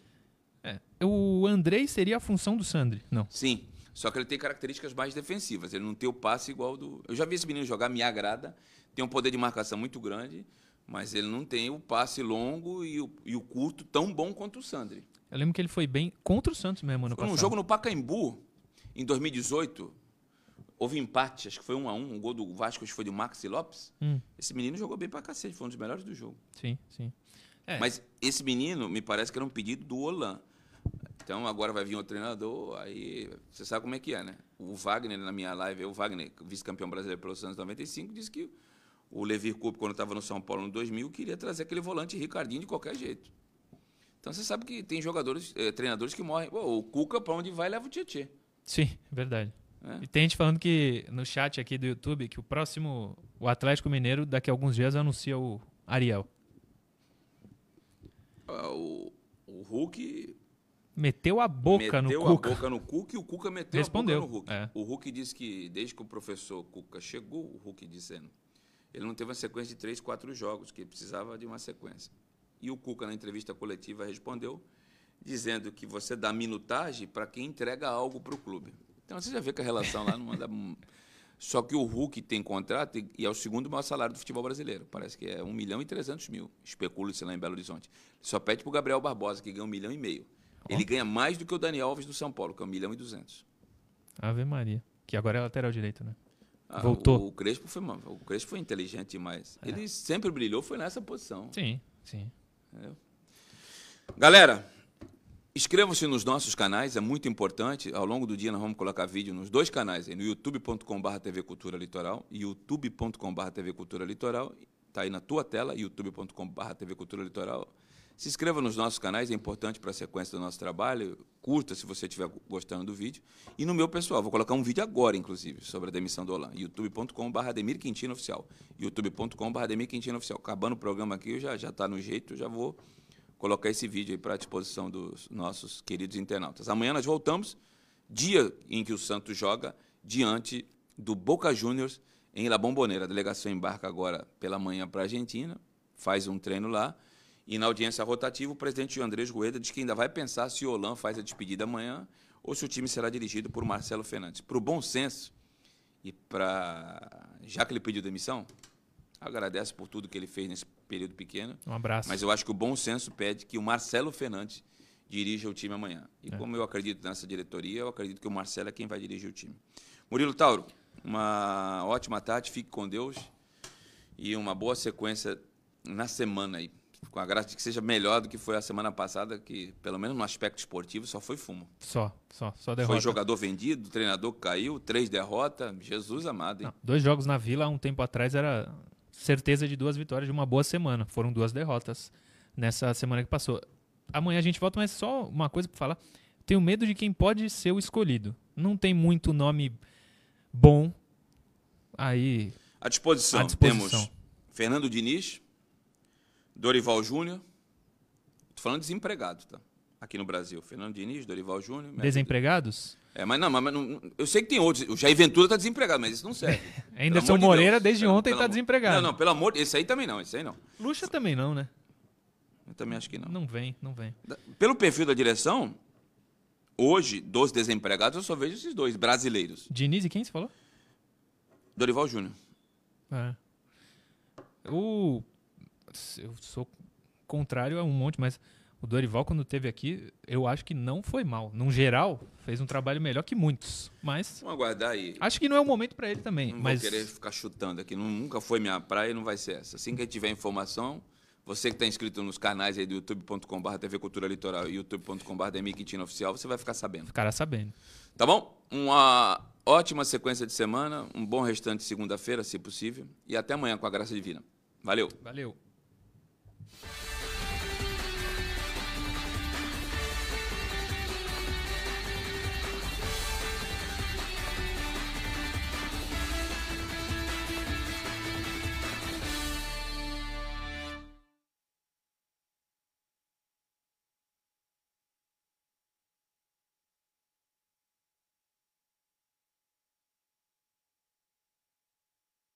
É. O Andrei seria a função do Sandri, não? Sim. Só que ele tem características mais defensivas. Ele não tem o passe igual do. Eu já vi esse menino jogar, me agrada. Tem um poder de marcação muito grande. Mas ele não tem o passe longo e o curto tão bom quanto o Sandri. Eu lembro que ele foi bem contra o Santos mesmo ano passado. Um jogo no Pacaembu, em 2018, houve empate, acho que foi 1-1, um gol do Vasco, acho que foi do Maxi Lopes. Esse menino jogou bem pra cacete, foi um dos melhores do jogo. Sim, sim. É. Mas esse menino, me parece que era um pedido do Holan. Então agora vai vir outro treinador, aí você sabe como é que é, né? O Wagner, na minha live, o Wagner, vice-campeão brasileiro pelo Santos 95, disse que O Levir Coupe, quando estava no São Paulo em 2000, queria trazer aquele volante Ricardinho de qualquer jeito. Então você sabe que tem jogadores, treinadores que morrem. Pô, o Cuca, para onde vai, leva o Tietê. Sim, verdade. É. E tem gente falando que no chat aqui do YouTube que o próximo, o Atlético Mineiro, daqui a alguns dias anuncia o Ariel. O Hulk meteu a boca no Cuca. Meteu a boca no Cuca e o Cuca meteu a boca no Hulk. É. O Hulk disse que desde que o professor Cuca chegou, o Hulk dizendo, ele não teve uma sequência de 3, 4 jogos, que ele precisava de uma sequência. E o Cuca, na entrevista coletiva, respondeu dizendo que você dá minutagem para quem entrega algo para o clube. Então, você já vê que a relação lá não anda... Só que o Hulk tem contrato e é o segundo maior salário do futebol brasileiro. Parece que é 1.300.000. Especula-se lá em Belo Horizonte. Só pede para o Gabriel Barbosa, que ganha 1,5 milhão. Ele ganha mais do que o Daniel Alves do São Paulo, que é 1.200.000. Ave Maria. Que agora é lateral direito, né? Ah, voltou. O Crespo foi inteligente demais. É. Ele sempre brilhou, foi nessa posição. Sim, sim. Entendeu? Galera, inscrevam-se nos nossos canais, é muito importante. Ao longo do dia nós vamos colocar vídeo nos dois canais, aí, no youtube.com/TV Cultura Litoral e youtube.com/TV Cultura Litoral. Está aí na tua tela, youtube.com/TV Cultura Litoral. Se inscreva nos nossos canais, é importante para a sequência do nosso trabalho. Curta se você estiver gostando do vídeo. E no meu pessoal, vou colocar um vídeo agora, inclusive, sobre a demissão do Holan. youtube.com/AdemirQuintinoOficial. youtube.com/AdemirQuintinoOficial. Acabando o programa aqui, eu já está no jeito, já vou colocar esse vídeo aí para a disposição dos nossos queridos internautas. Amanhã nós voltamos, dia em que o Santos joga, diante do Boca Juniors, em La Bombonera. A delegação embarca agora pela manhã para a Argentina, faz um treino lá. E na audiência rotativa, o presidente Andrés Rueda diz que ainda vai pensar se o Holan faz a despedida amanhã ou se o time será dirigido por Marcelo Fernandes. Para o bom senso e para... Já que ele pediu demissão, agradece por tudo que ele fez nesse período pequeno. Um abraço. Mas eu acho que o bom senso pede que o Marcelo Fernandes dirija o time amanhã. E como eu acredito nessa diretoria, eu acredito que o Marcelo é quem vai dirigir o time. Murilo Tauro, uma ótima tarde, fique com Deus e uma boa sequência na semana aí. Com a graça de que seja melhor do que foi a semana passada, que, pelo menos no aspecto esportivo, só foi fumo. Só derrota. Foi jogador vendido, treinador caiu, 3 derrotas, Jesus amado, hein? Não, 2 jogos na Vila, há um tempo atrás, era certeza de 2 vitórias de uma boa semana. Foram 2 derrotas nessa semana que passou. Amanhã a gente volta, mas só uma coisa para falar. Tenho medo de quem pode ser o escolhido. Não tem muito nome bom aí. À disposição. Temos Fernando Diniz, Dorival Júnior, estou falando desempregado, tá? Aqui no Brasil, Fernando Diniz, Dorival Júnior... Desempregados? É, mas não, eu sei que tem outros, o Jair Ventura está desempregado, mas isso não serve. Anderson Moreira, desde ontem, está desempregado. Não, pelo amor de Deus, esse aí também não, esse aí não. Lucha também não, né? Eu também acho que não. Não vem. Pelo perfil da direção, hoje, dos desempregados, eu só vejo esses dois brasileiros. Diniz e quem você falou? Dorival Júnior. É. Eu sou contrário a um monte, mas o Dorival, quando esteve aqui, eu acho que não foi mal. No geral, fez um trabalho melhor que muitos, mas... Vamos aguardar aí. Acho que não é o momento para ele também. Não vou querer ficar chutando aqui. Nunca foi minha praia e não vai ser essa. Assim que a gente tiver informação, você que está inscrito nos canais aí do youtube.com/TV Cultura Litoral e youtube.com/AdemirQuintinoOficial, você vai ficar sabendo. Ficará sabendo. Tá bom? Uma ótima sequência de semana, um bom restante de segunda-feira, se possível, e até amanhã, com a graça divina. Valeu.